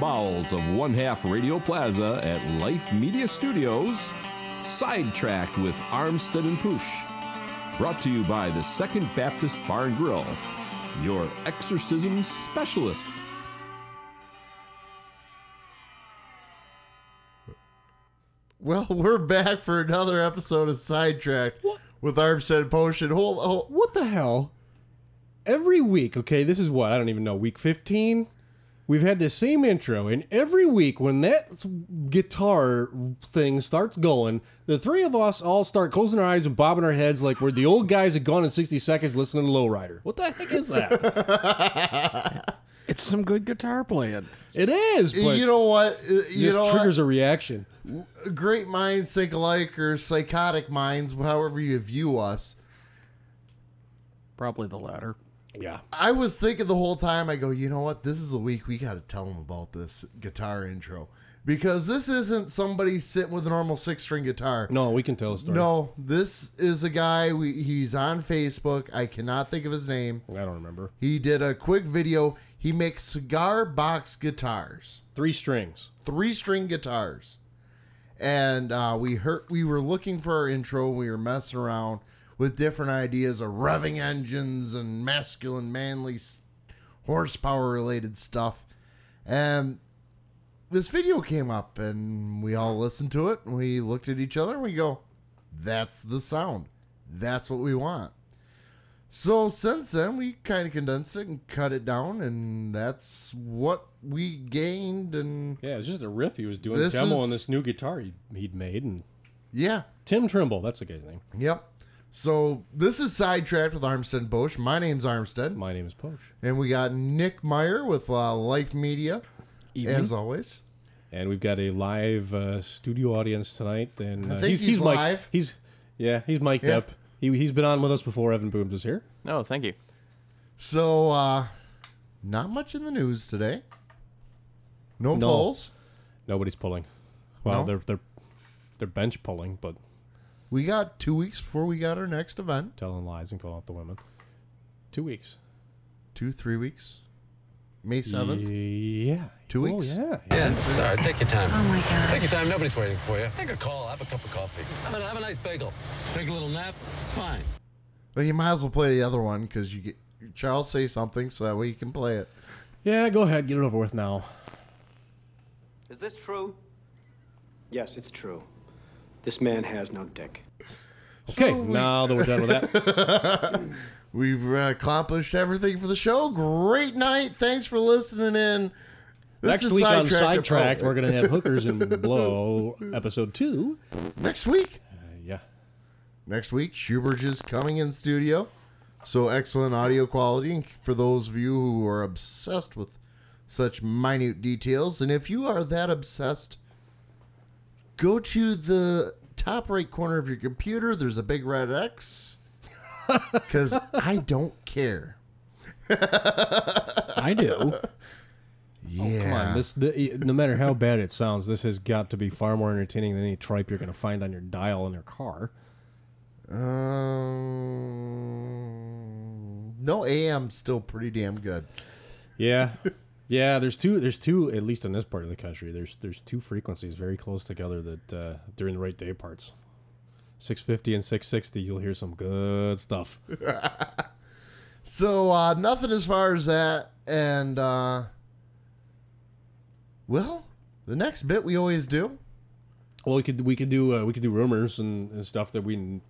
bowels of one half Radio Plaza at Life Media Studios, Sidetracked with Armstead and Poosh. Brought to you by the Second Baptist Barn Grill, your exorcism specialist. Well, we're back for another episode of Sidetracked with Armstead and Poosh. Hold. What the hell? Every week, okay, this is what, I don't even know, week 15? We've had this same intro, and every week when that guitar thing starts going, the three of us all start closing our eyes and bobbing our heads like we're the old guys that gone in 60 seconds listening to Lowrider. What the heck is that? It's some good guitar playing. It is, but you know what? This triggers a reaction. Great minds think alike, or psychotic minds, however you view us. Probably the latter. Yeah. I was thinking the whole time, I go, you know what? This is the week we got to tell them about this guitar intro. Because this isn't somebody sitting with a normal six-string guitar. No, we can tell a story. No, this is a guy. He's on Facebook. I cannot think of his name. I don't remember. He did a quick video. He makes cigar box guitars. Three-string guitars. And we were looking for our intro. We were messing around with different ideas of revving engines and masculine, manly, horsepower-related stuff. And this video came up, and we all listened to it, and we looked at each other, and we go, that's the sound. That's what we want. So since then, we kind of condensed it and cut it down, and that's what we gained. And yeah, it's just a riff he was doing, a demo on this new guitar he'd made. And yeah. Tim Trimble, that's the guy's name. Yep. So this is Sidetracked with Armstead and Poosh. My name's Armstead. My name is Poosh. And we got Nick Meyer with Life Media, evening, as always. And we've got a live studio audience tonight. And I think he's live. He's mic'd up. He's been on with us before. Evan Booms is here. No, thank you. So not much in the news today. No polls. Nobody's pulling. Well, they're bench pulling, but. We got 2 weeks before we got our next event. Telling lies and calling out the women. 2 weeks. 3 weeks. May 7th. Yeah. 2 weeks. Oh, yeah. Sorry. Take your time. Oh, my God. Take your time. Nobody's waiting for you. Take a call. Have a cup of coffee. Have a nice bagel. Take a little nap. It's fine. Well, you might as well play the other one because you get Charles say something so that way you can play it. Yeah, go ahead. Get it over with now. Is this true? Yes, it's true. This man has no dick. Okay, so now that we're done with that. We've accomplished everything for the show. Great night. Thanks for listening in. Next week on Sidetracked, we're going to have Hookers and Blow, episode 2. Next week? Yeah. Next week, Schuberge is coming in studio. So excellent audio quality. And for those of you who are obsessed with such minute details, and if you are that obsessed, go to the top right corner of your computer. There's a big red X. Because I don't care. I do. Yeah. Oh, come on. No matter how bad it sounds, this has got to be far more entertaining than any tripe you're going to find on your dial in your car. No, AM's still pretty damn good. Yeah. Yeah, there's two. At least in this part of the country, there's two frequencies very close together that during the right day parts, 650 and 660, you'll hear some good stuff. So nothing as far as that, and well, the next bit we always do. Well, we could do rumors and stuff that we.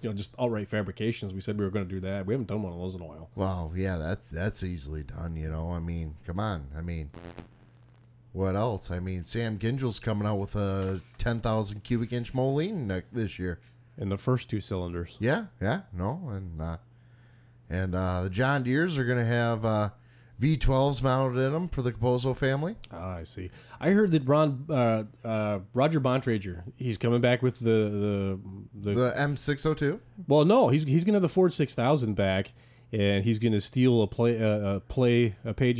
You know, just outright fabrications. We said we were going to do that. We haven't done one of those in a while. Well, yeah, that's easily done, you know. I mean, come on. I mean, what else? I mean, Sam Gingel's coming out with a 10,000 cubic inch Moline this year. In the first two cylinders. Yeah, no. And the John Deeres are going to have V12s mounted in them for the Capozzo family. Ah, I see. I heard that Roger Bontrager, he's coming back with the M602. Well, no, he's going to have the Ford 6000 back, and he's going to steal a page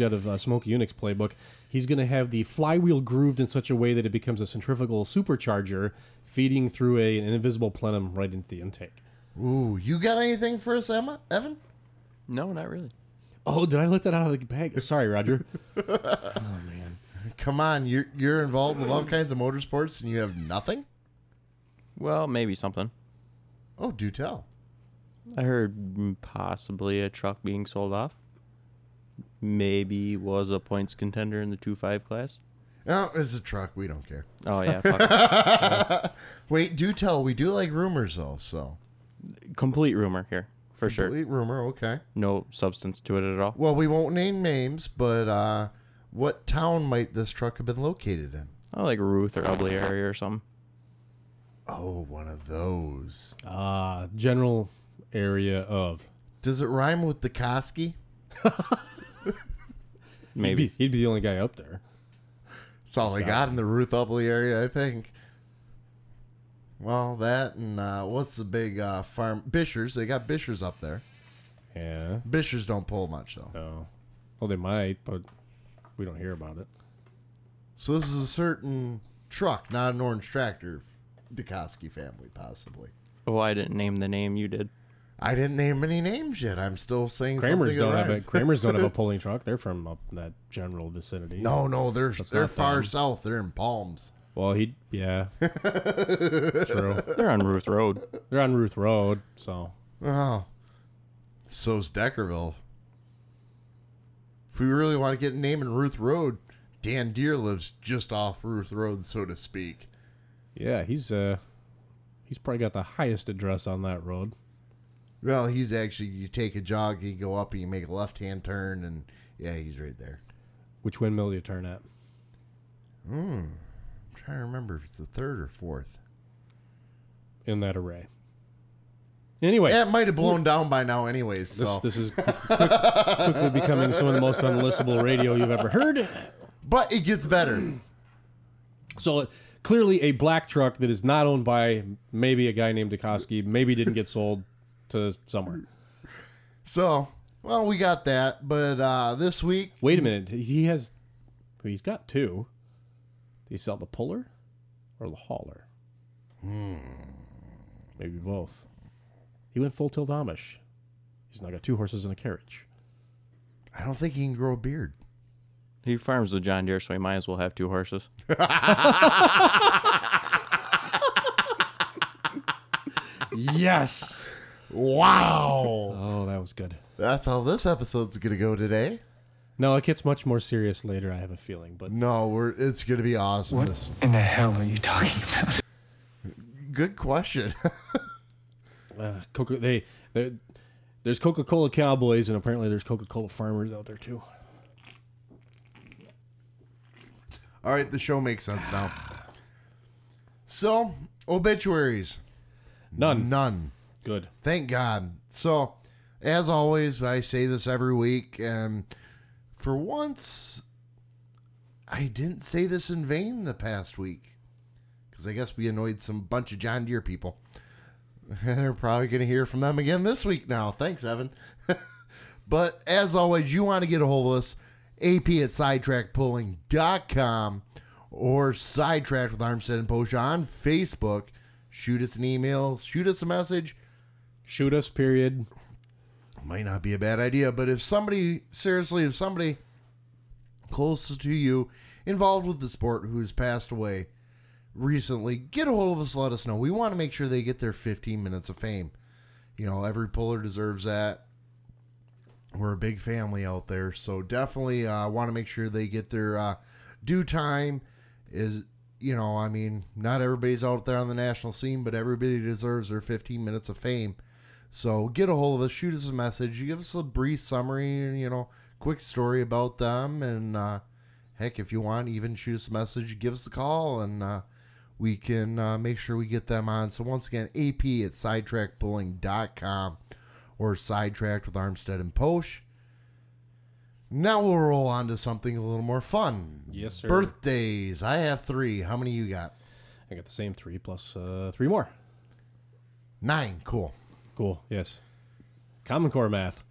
out of Smokey Unick's playbook. He's going to have the flywheel grooved in such a way that it becomes a centrifugal supercharger, feeding through an invisible plenum right into the intake. Ooh, you got anything for us, Emma? Evan? No, not really. Oh, did I let that out of the bag? Sorry, Roger. Oh, man. come on, you're involved with all kinds of motorsports and you have nothing? Well, maybe something. Oh, do tell. I heard possibly a truck being sold off. Maybe was a points contender in the 2.5 class. No, it's a truck. We don't care. Oh, yeah. Fuck yeah. Wait, do tell. We do like rumors, though, so. Complete rumor here, for sure. Complete rumor, okay. No substance to it at all. Well, we won't name names, but what town might this truck have been located in? Oh, like Ruth or Hubley area or something. Oh, one of those. General area of. Does it rhyme with Dukoski? Maybe. He'd be the only guy up there. That's all I got in the Ruth Hubley area, I think. Well, that and what's the big farm? Bishers. They got Bishers up there. Yeah. Bishers don't pull much, though. No. Well, they might, but we don't hear about it. So this is a certain truck, not an orange tractor. Dukoski family, possibly. Oh, I didn't name the name. You did. I didn't name any names yet. I'm still saying Kramers don't have a pulling truck. They're from up in that general vicinity. No, they're far south. They're in Palms. Well, yeah. True. They're on Ruth Road, so. Oh. So's Deckerville. If we really want to get a name in Ruth Road, Dan Deere lives just off Ruth Road, so to speak. Yeah, he's probably got the highest address on that road. Well, he's actually, you take a jog, you go up, and you make a left-hand turn, and yeah, he's right there. Which windmill do you turn at? I'm trying to remember if it's the third or fourth. In that array. Anyway. Yeah, it might have blown down by now anyways. So. This is quickly becoming some of the most unlistenable radio you've ever heard. But it gets better. So... Clearly a black truck that is not owned by maybe a guy named Dukoski, maybe didn't get sold to somewhere. So, well, we got that, but this week... Wait a minute. He's got two. Did he sell the puller or the hauler? Maybe both. He went full tilt Amish. He's now got two horses and a carriage. I don't think he can grow a beard. He farms with John Deere, so he might as well have two horses. Yes. Wow. Oh, that was good. That's how this episode's going to go today. No, it gets much more serious later, I have a feeling. But no, it's going to be awesome. What in the hell are you talking about? Good question. There's Coca-Cola Cowboys, and apparently there's Coca-Cola Farmers out there, too. All right, the show makes sense now. So, obituaries. None. Good. Thank God. So, as always, I say this every week, and for once, I didn't say this in vain the past week, because I guess we annoyed some bunch of John Deere people. They're probably going to hear from them again this week now. Thanks, Evan. But, as always, you want to get a hold of us. AP@SidetrackPulling.com or Sidetracked with Armstead and Posh on Facebook. Shoot us an email. Shoot us a message. Shoot us, period. Might not be a bad idea, but if somebody close to you involved with the sport who's passed away recently, get a hold of us, let us know. We want to make sure they get their 15 minutes of fame. You know, every puller deserves that. We're a big family out there, so definitely want to make sure they get their due time. Is, you know, I mean, not everybody's out there on the national scene, but everybody deserves their 15 minutes of fame. So get a hold of us, shoot us a message, give us a brief summary, you know, quick story about them, and heck, if you want, even shoot us a message, give us a call, and we can make sure we get them on. So once again, AP@SidetrackPulling.com. or Sidetracked with Armstead and Posh. Now we'll roll on to something a little more fun. Yes, sir. Birthdays. I have 3. How many you got? I got the same 3 plus 3 more. 9. Cool. Yes. Common Core math.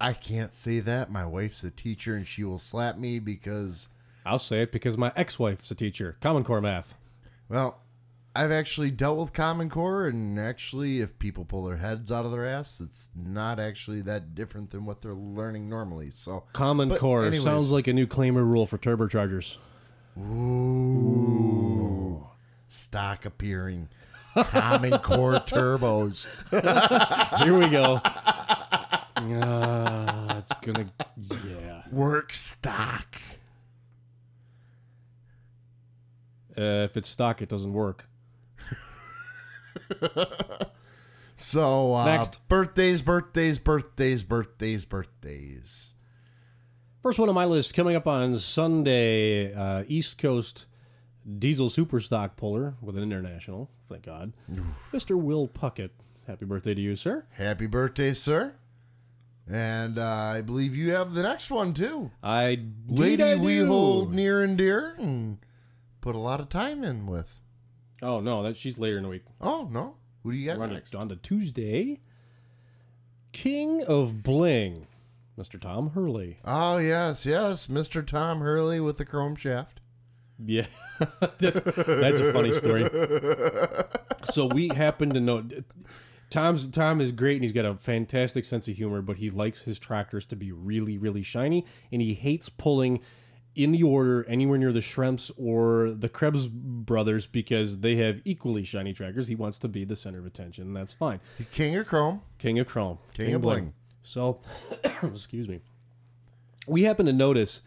I can't say that. My wife's a teacher, and she will slap me because... I'll say it because my ex-wife's a teacher. Common Core math. Well, I've actually dealt with Common Core, and actually if people pull their heads out of their ass, it's not actually that different than what they're learning normally. So Common Core sounds like a new claimer rule for turbochargers. Ooh. Stock appearing. Common Core turbos. Here we go. It's gonna, yeah. Work stock. If it's stock, it doesn't work. So, next. Birthdays. First one on my list coming up on Sunday, East Coast Diesel Superstock Puller with an international, thank God. Mr. Will Puckett. Happy birthday to you, sir. Happy birthday, sir. And I believe you have the next one, too. Lady we hold near and dear and put a lot of time in with. Oh, no, she's later in the week. Oh, no. Who do you got next? On to Tuesday, King of Bling, Mr. Tom Hurley. Oh, yes, Mr. Tom Hurley with the chrome shaft. Yeah, that's a funny story. So we happen to know... Tom is great, and he's got a fantastic sense of humor, but he likes his tractors to be really, really shiny, and he hates pulling in the order anywhere near the Shrimps or the Krebs brothers because they have equally shiny tractors. He wants to be the center of attention, and that's fine. King of Chrome. King of Bling. So, excuse me. We happen to notice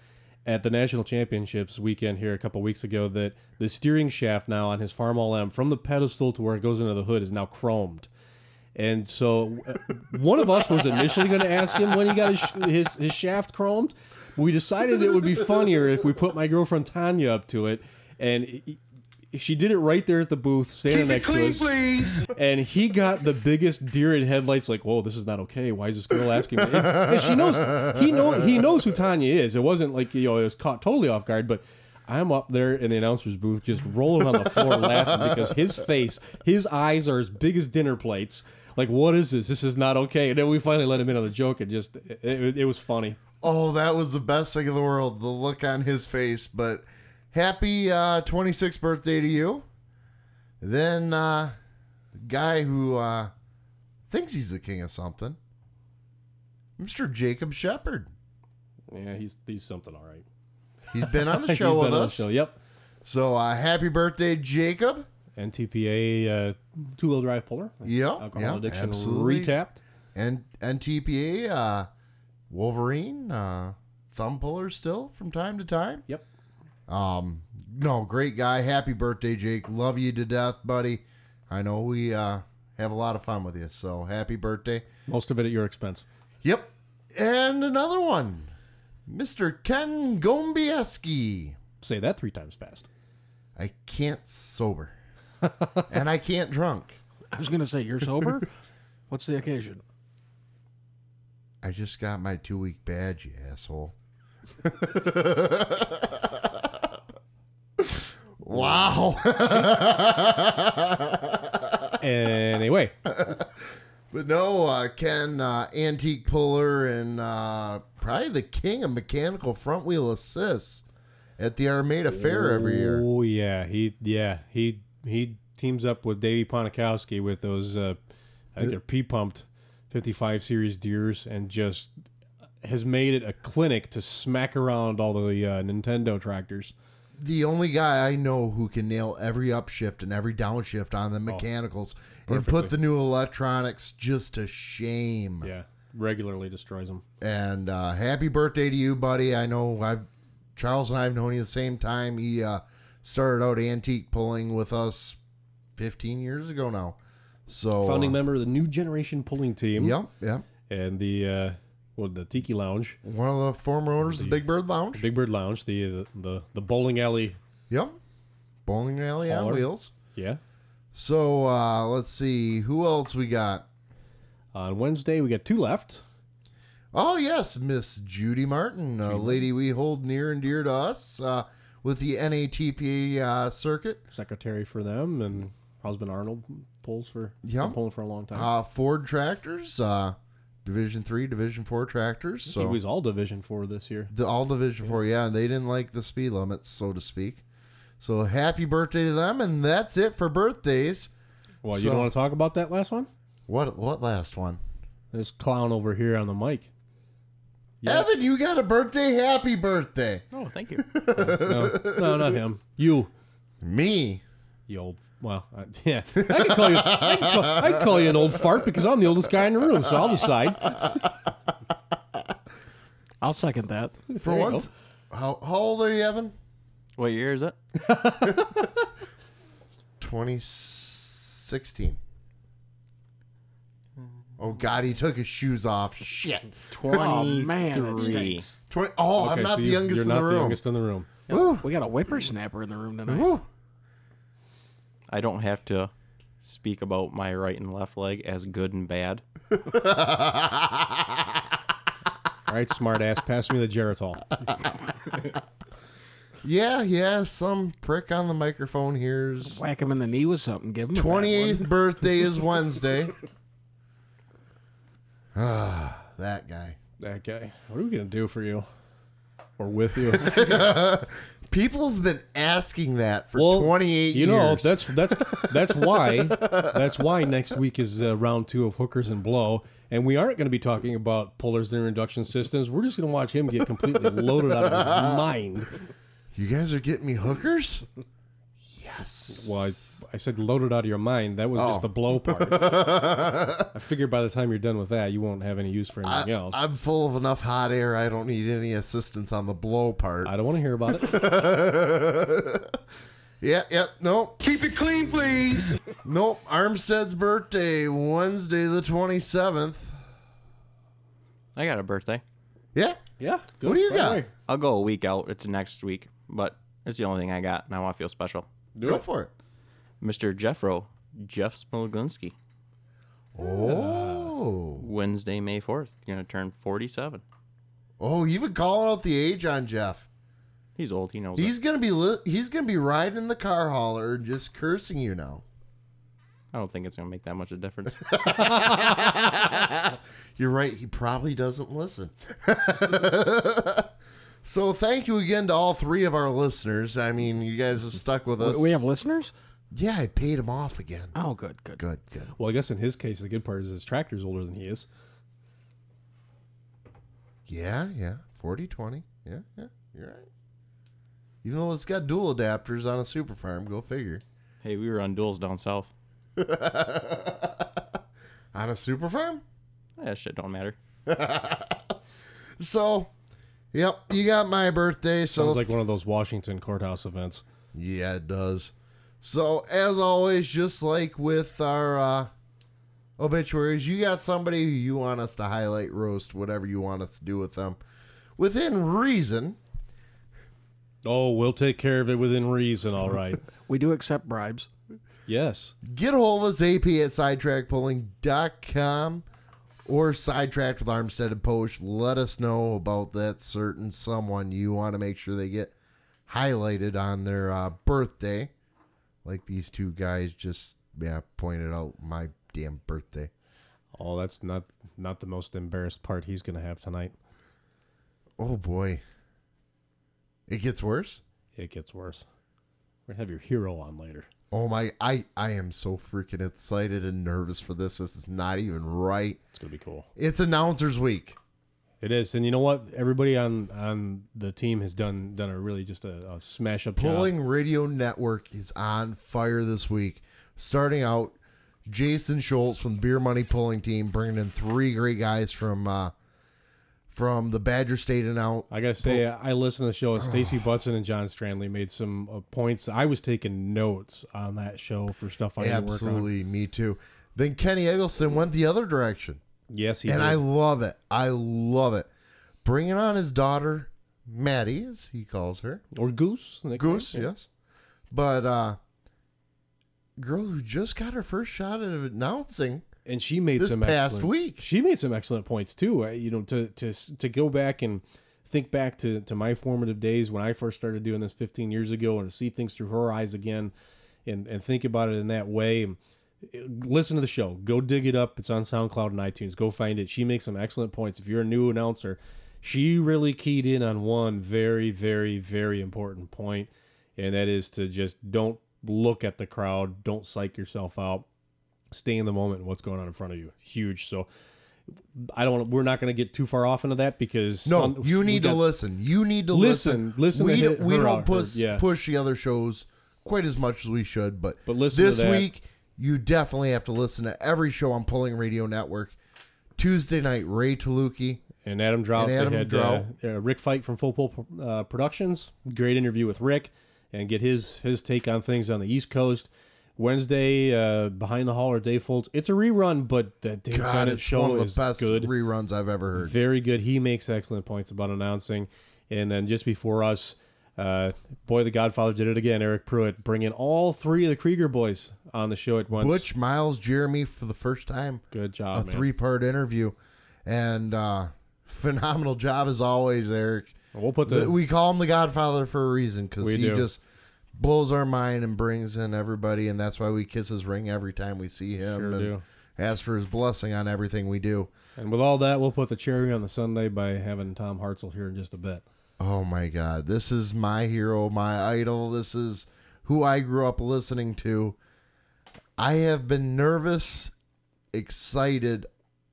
at the National Championships weekend here a couple weeks ago that the steering shaft now on his Farmall M from the pedestal to where it goes into the hood is now chromed. And so one of us was initially going to ask him when he got his shaft chromed. We decided it would be funnier if we put my girlfriend Tanya up to it. And she did it right there at the booth, standing next to us. Please. And he got the biggest deer in headlights like, whoa, this is not okay. Why is this girl asking me? And she knows, he knows who Tanya is. It wasn't like, it was caught totally off guard, but... I'm up there in the announcer's booth just rolling on the floor laughing because his eyes are as big as dinner plates. Like, what is this? This is not okay. And then we finally let him in on the joke, and just, it was funny. Oh, that was the best thing in the world, the look on his face. But happy 26th birthday to you. Then the guy who thinks he's the king of something, Mr. Jacob Shepard. Yeah, he's something all right. He's been on the show with us. Yep. So happy birthday, Jacob. NTPA two-wheel drive puller. Yeah. Alcohol addiction retapped. And NTPA Wolverine thumb puller still from time to time. Yep. No, great guy. Happy birthday, Jake. Love you to death, buddy. I know we have a lot of fun with you. So happy birthday. Most of it at your expense. Yep. And another one. Mr. Ken Gombieski. Say that 3 times fast. I can't sober. And I can't drunk. I was going to say, you're sober? What's the occasion? I just got my 2-week badge, you asshole. Wow. Anyway. But no, Ken, antique puller, and probably the king of mechanical front wheel assists at the Armada Fair every year. Oh yeah, he teams up with Davey Ponikowski with those I think they're P-pumped 55 series deers, and just has made it a clinic to smack around all the Nintendo tractors. The only guy I know who can nail every upshift and every downshift on the mechanicals and put the new electronics just to shame. Yeah, regularly destroys them. And happy birthday to you, buddy. I know Charles and I have known you the same time. He started out antique pulling with us 15 years ago now. So founding member of the New Generation Pulling Team. Yep. And the Tiki Lounge. One of the former owners of the Big Bird Lounge. Big Bird Lounge, the bowling alley. Yep. Bowling alley on wheels. Yeah. So, let's see. Who else we got? On Wednesday, we got 2 left. Oh, yes. Miss Judy Martin, a lady we hold near and dear to us with the NATPA circuit. Secretary for them, and husband Arnold pulling for a long time. Ford Tractors. Division 3, Division 4 tractors. So it was all Division 4 this year. All Division 4, yeah. They didn't like the speed limits, so to speak. So happy birthday to them, and that's it for birthdays. Well, so, you don't want to talk about that last one? What last one? This clown over here on the mic. Yeah. Evan, you got a birthday. Happy birthday. Oh, thank you. No, not him. You. Me. You old, yeah. I can call you an old fart because I'm the oldest guy in the room, so I'll decide. I'll second that. For once. How old are you, Evan? What year is it? 2016. Oh, God, he took his shoes off. Shit. 23. Oh, man, it stinks. Okay, I'm not the youngest in the room. You're not the youngest in the room. Yep, we got a whippersnapper in the room tonight. Woo. I don't have to speak about my right and left leg as good and bad. All right, smartass, pass me the Geritol. Yeah, some prick on the microphone here's... Whack him in the knee with something. Give him 28th birthday is Wednesday. Ah, that guy. What are we going to do for you? Or with you? People have been asking that for 28 years. You know, that's why next week is round 2 of Hookers and Blow, and we aren't going to be talking about Pullers and induction systems. We're just going to watch him get completely loaded out of his mind. You guys are getting me hookers? Yes. Well, I said loaded out of your mind. That was just the blow part. I figure by the time you're done with that, you won't have any use for anything else. I'm full of enough hot air. I don't need any assistance on the blow part. I don't want to hear about it. Yep, no. Keep it clean, please. Nope. Armstead's birthday, Wednesday the 27th. I got a birthday. Yeah? Yeah. What do you got? Away. I'll go a week out. It's next week, but it's the only thing I got, and I want to feel special. Go for it. Mr. Jeffro, Jeff Smolgunski. Oh. Wednesday, May 4th. Going to turn 47. Oh, you've been calling out the age on Jeff. He's old. He knows he's going to be riding the car hauler and just cursing you now. I don't think it's going to make that much of a difference. You're right. He probably doesn't listen. So thank you again to all three of our listeners. I mean, you guys have stuck with us. We have listeners? Yeah, I paid him off again. Oh, good. Well, I guess in his case, the good part is his tractor's older than he is. Yeah. 40-20. Yeah. You're right. Even though it's got dual adapters on a super farm, go figure. Hey, we were on duels down south. On a super farm? That shit don't matter. So... Yep, you got my birthday. So sounds like one of those Washington courthouse events. Yeah, it does. So, as always, just like with our obituaries, you got somebody who you want us to highlight, roast, whatever you want us to do with them. Within reason. Oh, we'll take care of it within reason, all right. We do accept bribes. Yes. Get a hold of us, ap@sidetrackpulling.com. Or Sidetracked with Armstead and Posh. Let us know about that certain someone you want to make sure they get highlighted on their birthday. Like these two guys just pointed out my damn birthday. Oh, that's not the most embarrassed part he's going to have tonight. Oh, boy. It gets worse? It gets worse. We're going to have your hero on later. Oh my, I am so freaking excited and nervous for this. This is not even right. It's going to be cool. It's announcers week. It is. And you know what? Everybody on the team has done a really just a smash up job. Pulling Radio Network is on fire this week. Starting out, Jason Schultz from the Beer Money Pulling Team, bringing in three great guys from the Badger State and out. I got to say, I listened to the show. Stacy Butson and John Strandley made some points. I was taking notes on that show for stuff I didn't work on. Absolutely, me too. Then Kenny Eggleston went the other direction. Yes, he did. And I love it. Bringing on his daughter, Maddie, as he calls her. Or Goose. Goose, yes. But girl who just got her first shot at announcing. And she made this some past excellent, week. She made some excellent points too. You know, to go back and think back to my formative days when I first started doing this 15 years ago, and to see things through her eyes again, and think about it in that way. Listen to the show. Go dig it up. It's on SoundCloud and iTunes. Go find it. She makes some excellent points. If you're a new announcer, she really keyed in on one very, very, very important point. and that is to just don't look at the crowd, don't psych yourself out, stay in the moment and what's going on in front of you. Huge. So I don't want, we're not going to get too far off into that because no, you need to listen. You need to listen. We don't push the other shows quite as much as we should, but listen this week, you definitely have to listen to every show on Pulling Radio Network. Tuesday night, Ray Taluki and Adam Drought. Rick Fite from Full Pull Productions. Great interview with Rick and get his take on things on the East Coast. Wednesday, Behind the Hall or Dave Foltz. It's a rerun, but that Dave Bennett show is good. It's one of the best reruns I've ever heard. Very good. He makes excellent points about announcing. And then just before us, the Godfather did it again. Eric Pruitt bringing all three of the Krieger boys on the show at once. Butch, Miles, Jeremy for the first time. Good job, man. A three-part interview. And phenomenal job as always, Eric. We'll put we call him the Godfather for a reason because he just blows our mind and brings in everybody, and that's why we kiss his ring every time we see him. Sure do. Ask for his blessing on everything we do. And with all that, we'll put the cherry on the sundae by having Tom Hartzell here in just a bit. Oh, my God. This is my hero, my idol. This is who I grew up listening to. I have been nervous, excited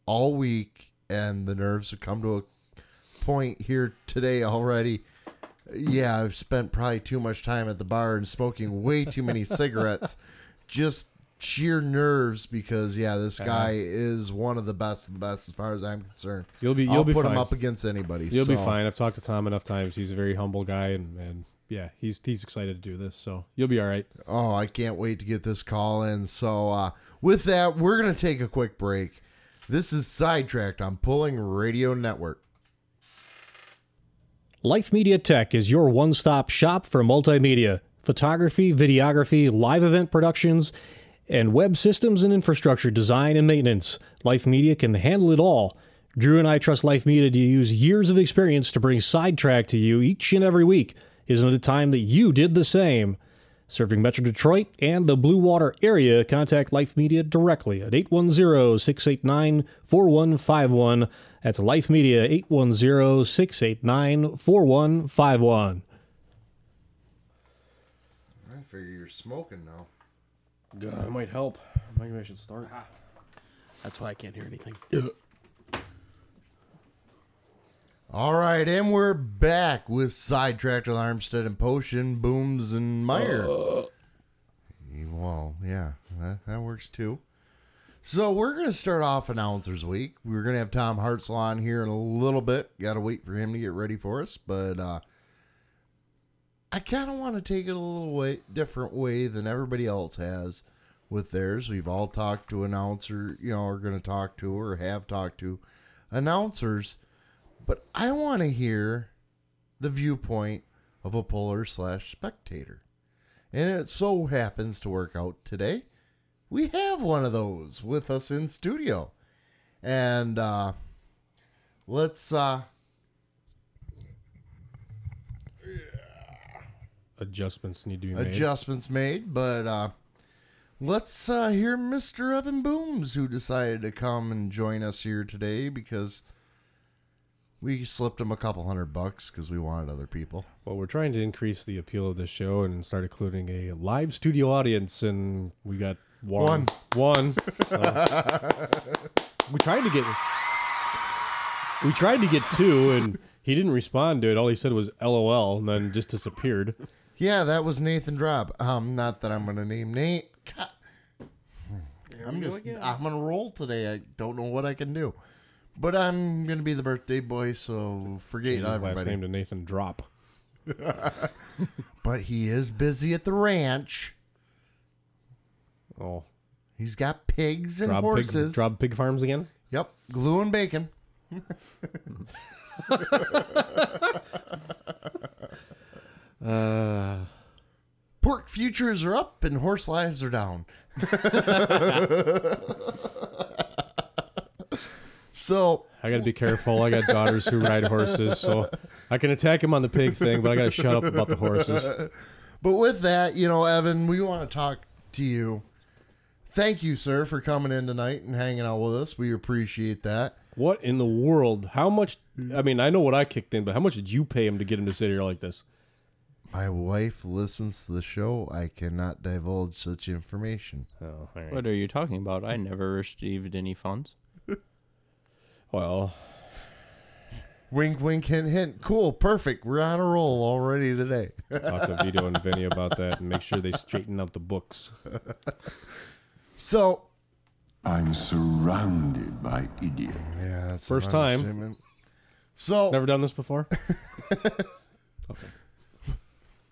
all week, and the nerves have come to a point here today already. Yeah, I've spent probably too much time at the bar and smoking way too many cigarettes. Just sheer nerves because, this guy is one of the best as far as I'm concerned. I'll be put him up against anybody. You'll be fine. I've talked to Tom enough times. He's a very humble guy, and he's excited to do this, so you'll be all right. Oh, I can't wait to get this call in. So with that, we're going to take a quick break. This is Sidetracked on Pulling Radio Network. Life Media Tech is your one-stop shop for multimedia, photography, videography, live event productions, and web systems and infrastructure design and maintenance. Life Media can handle it all. Drew and I trust Life Media to use years of experience to bring Sidetrack to you each and every week. Isn't it time that you did the same? Serving Metro Detroit and the Blue Water area, contact Life Media directly at 810-689-4151. That's Life Media, 810-689-4151. I figure you're smoking now. God, that might help. Maybe I should start. That's why I can't hear anything. All right, and we're back with Sidetracked with Armstead and Potion, Booms, and Meyer. Well, yeah, that works too. So we're going to start off Announcers Week. We're going to have Tom Hartzell on here in a little bit. Got to wait for him to get ready for us. But I kind of want to take it a little different way than everybody else has with theirs. We've all talked to announcers, are going to talk to or have talked to announcers. But I want to hear the viewpoint of a puller/spectator. And it so happens to work out today. We have one of those with us in studio. And let's... adjustments need to be made. Adjustments made, but let's hear Mr. Evan Booms, who decided to come and join us here today because... we slipped him a couple $100 because we wanted other people. Well, we're trying to increase the appeal of the show and start including a live studio audience, and we got one. We tried to get two, and he didn't respond to it. All he said was LOL, and then just disappeared. Yeah, that was Nathan Drob. Not that I'm going to name Nate. God. I'm on a roll today. I don't know what I can do. But I'm going to be the birthday boy, so forget everybody. Change his last name to Nathan Drop. But he is busy at the ranch. Oh. He's got pigs and horses. Drop pig farms again? Yep. Glue and bacon. Pork futures are up and horse lives are down. So I got to be careful. I got daughters who ride horses, so I can attack him on the pig thing, but I got to shut up about the horses. But with that, Evan, we want to talk to you. Thank you, sir, for coming in tonight and hanging out with us. We appreciate that. What in the world? How much? I mean, I know what I kicked in, but how much did you pay him to get him to sit here like this? My wife listens to the show. I cannot divulge such information. Oh, all right. What are you talking about? I never received any funds. Well, wink, wink, hint, hint. Cool, perfect. We're on a roll already today. Talk to Vito and Vinny about that and make sure they straighten out the books. So, I'm surrounded by idiots. Yeah, that's first time. So, never done this before. Okay.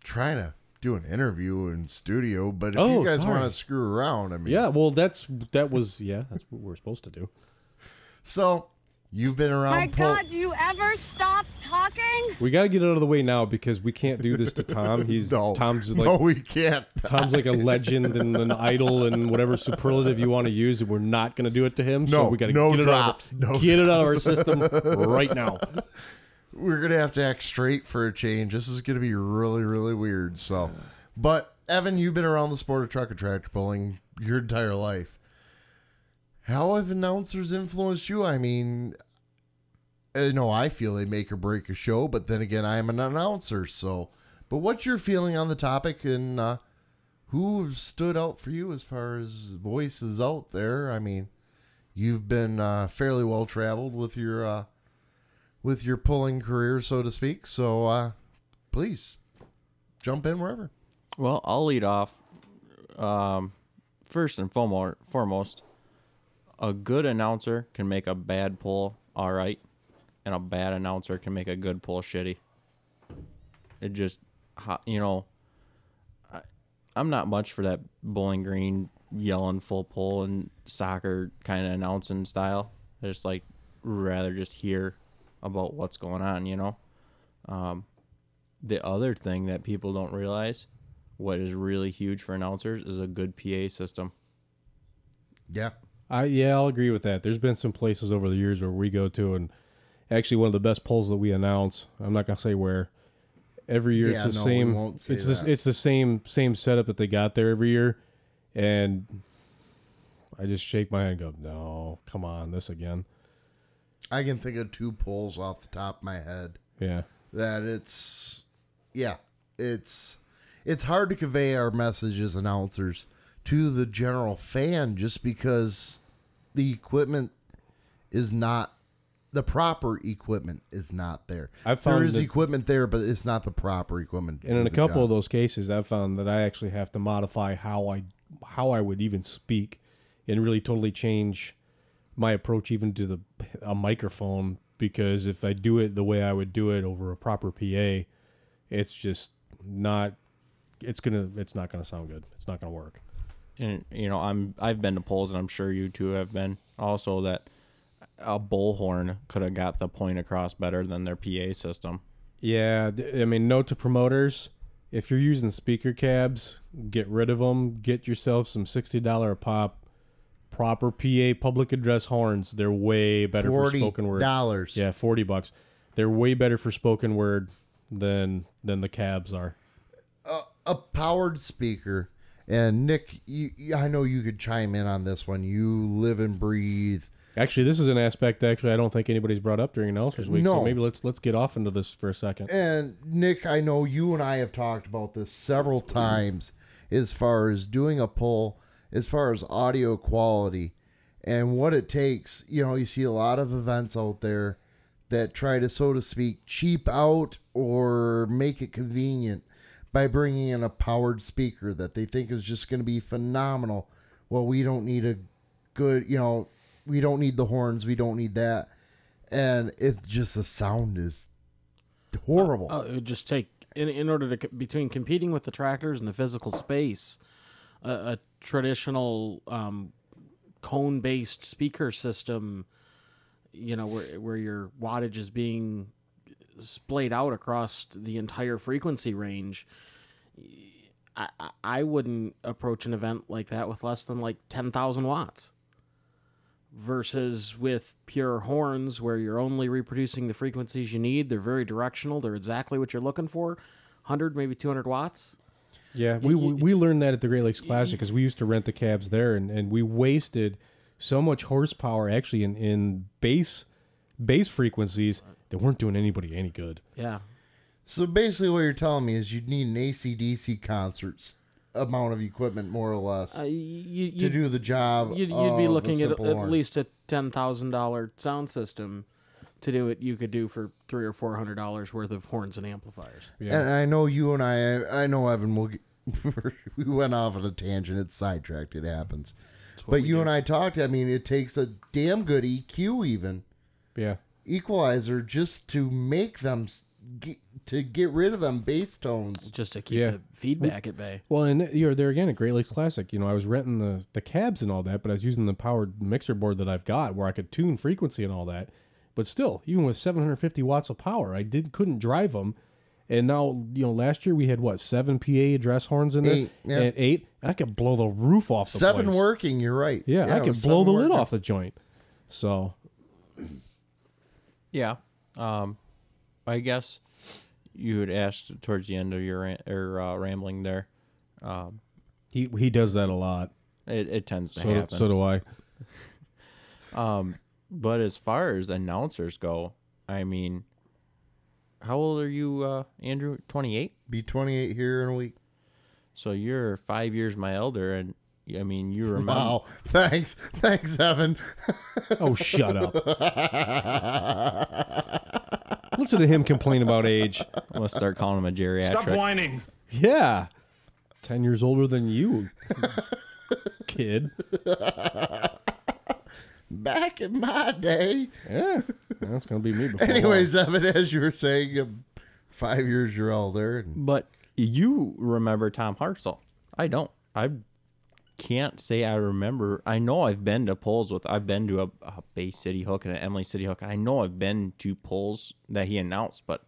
Trying to do an interview in studio, but if you guys want to screw around, I mean, yeah, well, that's what we're supposed to do. So. You've been around. My God, do you ever stop talking? We got to get out of the way now because we can't do this to Tom. We can't. Tom's like a legend and an idol and whatever superlative you want to use, and we're not going to do it to him. So we got to get it out of our system right now. We're going to have to act straight for a change. This is going to be really, really weird. So, but Evan, you've been around the sport of truck and tractor pulling your entire life. How have announcers influenced you? I mean, I feel they make or break a show, but then again, I am an announcer. So, but what's your feeling on the topic, and who have stood out for you as far as voices out there? I mean, you've been fairly well traveled with your pulling career, so to speak. So, please jump in wherever. Well, I'll lead off. First and foremost. A good announcer can make a bad pull all right, and a bad announcer can make a good pull shitty. It just, I'm not much for that Bowling Green yelling full pull and soccer kind of announcing style. I just like rather just hear about what's going on, The other thing that people don't realize, what is really huge for announcers, is a good PA system. Yeah. I'll agree with that. There's been some places over the years where we go to, and actually one of the best polls that we announce, I'm not going to say where, every year it's the same setup that they got there every year, and I just shake my head and go, no, come on, this again. I can think of two polls off the top of my head. Yeah. It's hard to convey our message as announcers to the general fan just because the proper equipment is not there. There is equipment there, but it's not the proper equipment. And in a couple of those cases, I've found that I actually have to modify how I would even speak and really totally change my approach even to a microphone, because if I do it the way I would do it over a proper PA, it's not going to sound good. It's not going to work. And I've been to polls, and I'm sure you two have been also, that a bullhorn could have got the point across better than their PA system. Yeah, I mean, note to promoters: if you're using speaker cabs, get rid of them. Get yourself some $60 a pop proper PA public address horns. They're way better for spoken word. $40. Yeah, $40. They're way better for spoken word than the cabs are. A powered speaker. And Nick, I know you could chime in on this one. You live and breathe. Actually, this is an aspect I don't think anybody's brought up during announcers week. No. So maybe let's get off into this for a second. And Nick, I know you and I have talked about this several times as far as doing a poll, as far as audio quality and what it takes. You see a lot of events out there that try to, so to speak, cheap out or make it convenient by bringing in a powered speaker that they think is just going to be phenomenal. Well, we don't need a good, we don't need the horns. We don't need that. And it's just, the sound is horrible. It would just take, in order to, between competing with the tractors and the physical space, a traditional cone-based speaker system, where your wattage is being splayed out across the entire frequency range, I wouldn't approach an event like that with less than like 10,000 watts versus with pure horns where you're only reproducing the frequencies you need. They're very directional. They're exactly what you're looking for. 100, maybe 200 watts. Yeah. We learned that at the Great Lakes Classic because we used to rent the cabs there and we wasted so much horsepower actually in bass frequencies. They weren't doing anybody any good. Yeah. So basically what you're telling me is you'd need an AC/DC concert amount of equipment, more or less, to do the job. You'd be looking at least a $10,000 sound system to do it. You could do for $300 or $400 worth of horns and amplifiers. Yeah. And I know you and I know Evan, we went off on a tangent. It's sidetracked. It happens. But you do. And I talked, I mean, it takes a damn good EQ even. Yeah. Equalizer just to make them... to get rid of them bass tones, just to keep the feedback at bay. Well, and you're there again at Great Lakes Classic. You know, I was renting the cabs and all that, but I was using the powered mixer board that I've got where I could tune frequency and all that. But still, even with 750 watts of power, I couldn't drive them. And now, you know, last year we had, 7 PA address horns in there? 8. Yeah. And 8. And I could blow the roof off the 7 place. Working, you're right. Yeah, I could blow the lid off the joint. So. Yeah. I guess you had asked towards the end of your rambling there. He does that a lot. It tends to happen. So do I. But as far as announcers go, I mean, how old are you, Andrew? 28? Be 28 here in a week. So you're 5 years my elder, and I mean, you remember. Wow! Thanks, Evan. Oh, shut up. Listen to him complain about age. I'm going to start calling him a geriatric. Stop whining. Yeah. 10 years older than you, kid. Back in my day. Yeah. That's going to be me before. Anyways, Evan, as you were saying, I'm 5 years your older. But you remember Tom Hartzell. I don't. I can't say I remember. I know I've been to polls with... I've been to a Bay City Hook and an Emily City Hook. I know I've been to polls that he announced, but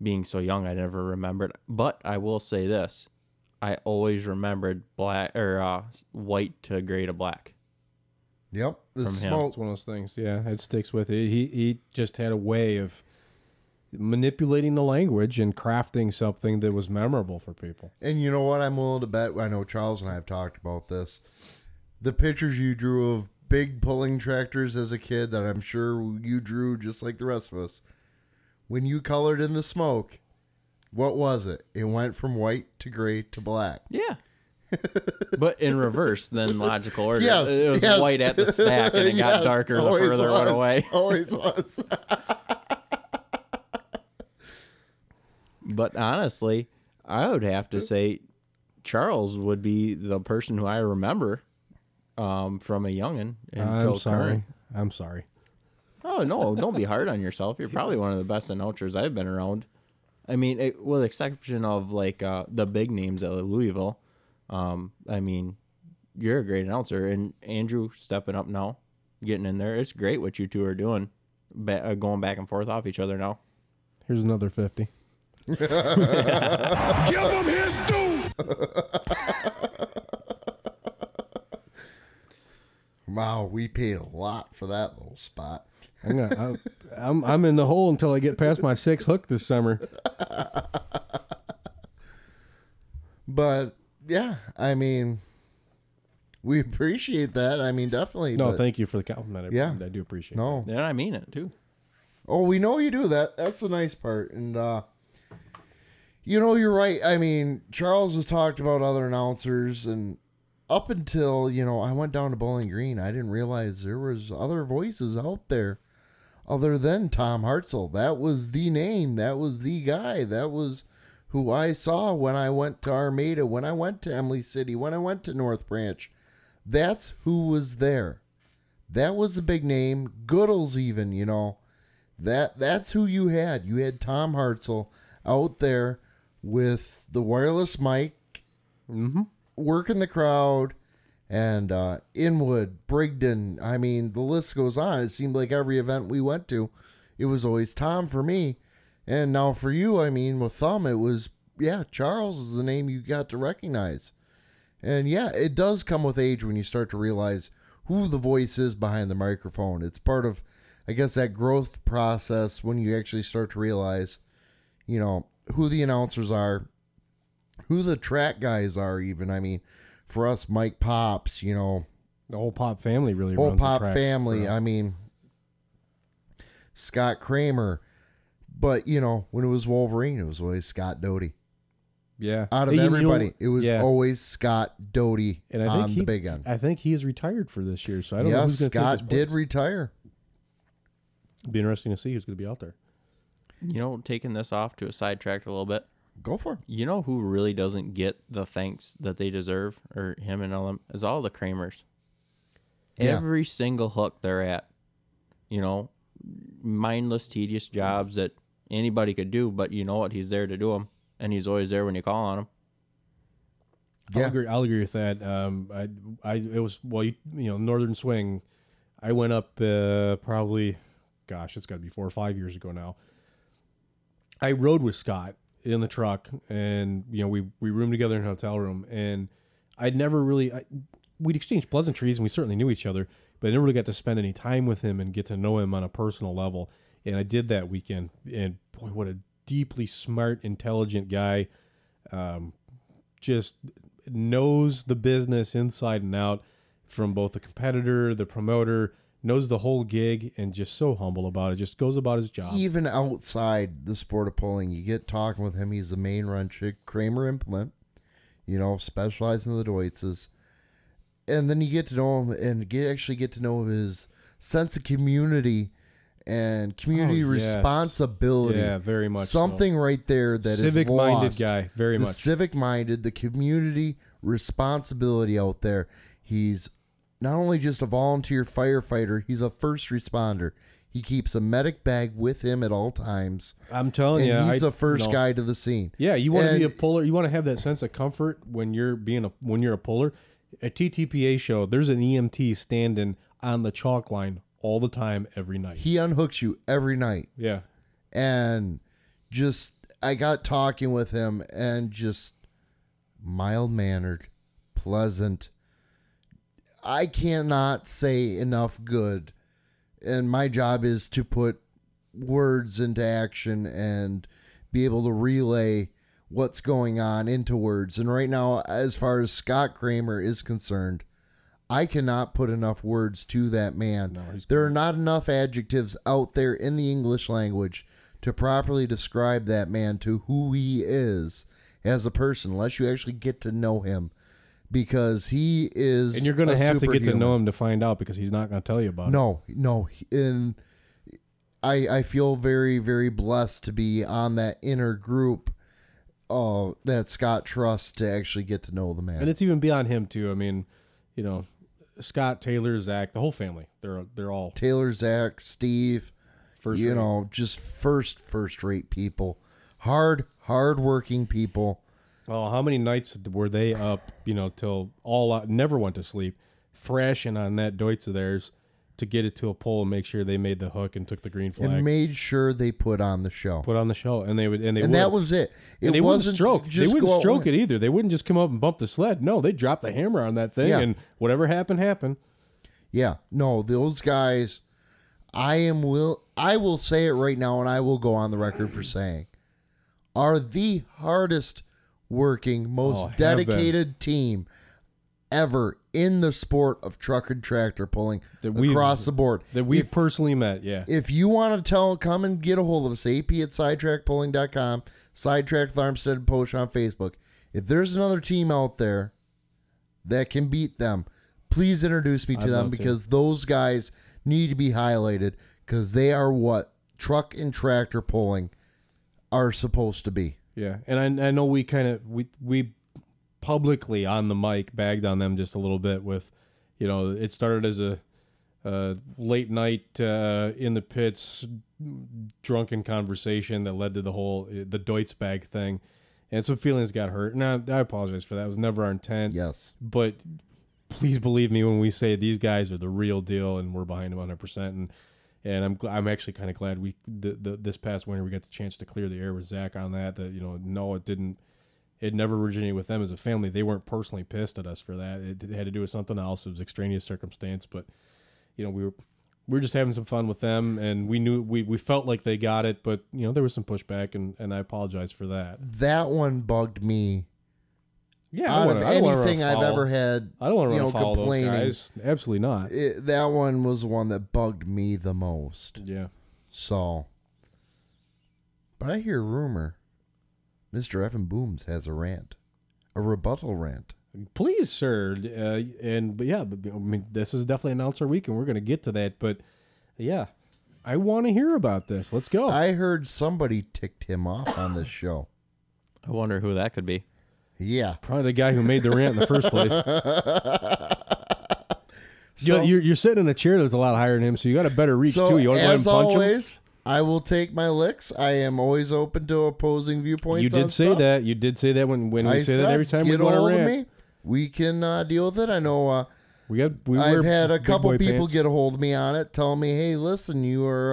being so young, I never remembered. But I will say this. I always remembered white to gray to black. Yep. The smoke. It's one of those things. Yeah, it sticks with it. He just had a way of manipulating the language and crafting something that was memorable for people. And you know what? I'm willing to bet, I know Charles and I have talked about this, the pictures you drew of big pulling tractors as a kid that I'm sure you drew just like the rest of us. When you colored in the smoke, what was it? It went from white to gray to black. Yeah. But in reverse than logical order. Yes, it was white at the snack and it got darker the further it went away. Always was. But honestly, I would have to say Charles would be the person who I remember from a young'un until current. I'm sorry. Oh, no, don't be hard on yourself. You're probably one of the best announcers I've been around. I mean, with the exception of the big names at Louisville, I mean, you're a great announcer. And Andrew stepping up now, getting in there. It's great what you two are doing, going back and forth off each other now. Here's another 50. Give him his due. Wow, we paid a lot for that little spot. I'm in the hole until I get past my 6th hook this summer. But yeah, I mean, we appreciate that. I mean, definitely. No, thank you for the compliment. I do appreciate it. No, and I mean it too. Oh, we know you do that. That's the nice part, and. You know, you're right. I mean, Charles has talked about other announcers, and up until, I went down to Bowling Green, I didn't realize there was other voices out there other than Tom Hartzell. That was the name. That was the guy. That was who I saw when I went to Armada, when I went to Emily City, when I went to North Branch. That's who was there. That was the big name. Goodall's even, That's who you had. You had Tom Hartzell out there with the wireless mic, working the crowd, and Inwood, Brigden. I mean, the list goes on. It seemed like every event we went to, it was always Tom for me. And now for you, I mean, with Thumb, it was, Charles is the name you got to recognize. And yeah, it does come with age when you start to realize who the voice is behind the microphone. It's part of, I guess, that growth process when you actually start to realize, who the announcers are, who the track guys are even. I mean, for us, Mike Pops, The whole Pop family really runs the tracks. I mean, Scott Kramer, But, you know, when it was Wolverine, it was always Scott Doty. Yeah. Out of everybody, it was always Scott Doty on the big end. I think he is retired for this year, so I don't know who's going to take his place. Scott did retire. It'd be interesting to see who's going to be out there. You know, taking this off to a sidetrack a little bit. Go for it. You know who really doesn't get the thanks that they deserve, or him and all them, is all the Kramers. Yeah. Every single hook they're at, you know, mindless, tedious jobs that anybody could do, but you know what? He's there to do them, and he's always there when you call on him. Yeah. I'll agree with that. It was Northern Swing. I went up probably, gosh, it's got to be 4 or 5 years ago now. I rode with Scott in the truck, and you know we roomed together in a hotel room, and I'd never really. We'd exchanged pleasantries, and we certainly knew each other, but I never really got to spend any time with him and get to know him on a personal level. And I did that weekend, and boy, what a deeply smart, intelligent guy. Just knows the business inside and out, from both the competitor, the promoter, knows the whole gig, and just so humble about it. Just goes about his job. Even outside the sport of pulling, you get talking with him. He's the main wrench at Kramer Implement, you know, specializing in the Deutzes. And then you get to know him and get to know his sense of community and community responsibility. Yeah, very much. Something right there that civic is lost. Civic-minded guy, very much. The civic-minded, the community responsibility out there. He's not only just a volunteer firefighter, he's a first responder. He keeps a medic bag with him at all times. I'm telling you, he's the first guy to the scene. Yeah, you want to be a puller. You want to have that sense of comfort when you're a puller. At TTPA show, there's an EMT standing on the chalk line all the time, every night. He unhooks you every night. Yeah. And just, I got talking with him, and just mild-mannered, pleasant. I cannot say enough good. And my job is to put words into action and be able to relay what's going on into words. And right now, as far as Scott Kramer is concerned, I cannot put enough words to that man. No, there are not enough adjectives out there in the English language to properly describe that man, to who he is as a person, unless you actually get to know him, because he is. And you're going to have to get to know him to find out, because he's not going to tell you about it. No. And I feel very, very blessed to be on that inner group that Scott trusts to actually get to know the man. And it's even beyond him too. I mean, you know, Scott, Taylor, Zach, the whole family. They're all Taylor, Zach, Steve. First rate people. Hard working people. Well, how many nights were they up, you know, till all out, never went to sleep, thrashing on that Deutz of theirs to get it to a pole and make sure they made the hook and took the green flag. And made sure they put on the show. And they would. And that was it. They wasn't stroke. They wouldn't stroke it either. They wouldn't just come up and bump the sled. No, they dropped the hammer on that thing, and whatever happened. Yeah. No, those guys, I will say it right now, and I will go on the record for saying, are the hardest working, most dedicated team ever in the sport of truck and tractor pulling across the board that we've personally met. Yeah. If you want to come and get a hold of us, ap@sidetrackpulling.com, Sidetrack Tharmstead post on Facebook. If there's another team out there that can beat them, please introduce me to them, because those guys need to be highlighted, because they are what truck and tractor pulling are supposed to be. Yeah. And I know we kind of, we publicly on the mic bagged on them just a little bit with, you know, it started as a late night in the pits drunken conversation that led to the whole the Deutz bag thing, and some feelings got hurt. Now I apologize for that. It was never our intent. Yes, but please believe me when we say these guys are the real deal, and we're behind them 100%. And I'm actually kind of glad this past winter we got the chance to clear the air with Zach on that. That, you know, no, it didn't. It never originated with them as a family. They weren't personally pissed at us for that. It had to do with something else. It was extraneous circumstance, but you know, we were just having some fun with them, and we knew we felt like they got it, but you know, there was some pushback, and I apologize for that. That one bugged me. Yeah, I don't want to run afoul of those guys. Absolutely not. That one was the one that bugged me the most. Yeah. So But I hear a rumor. Mr. Evan Booms has a rant. A rebuttal rant. Please, sir. This is definitely Announcer Week, and we're going to get to that. But, yeah, I want to hear about this. Let's go. I heard somebody ticked him off on this show. I wonder who that could be. Yeah. Probably the guy who made the rant in the first place. So, you're sitting in a chair that's a lot higher than him, so you got a better reach, too. You want to let him punch him? I will take my licks. I am always open to opposing viewpoints. You did say that. You did say that when we say that every time we want to rant. We can deal with it. I know I've had a couple people get a hold of me on it, tell me, hey, listen, you're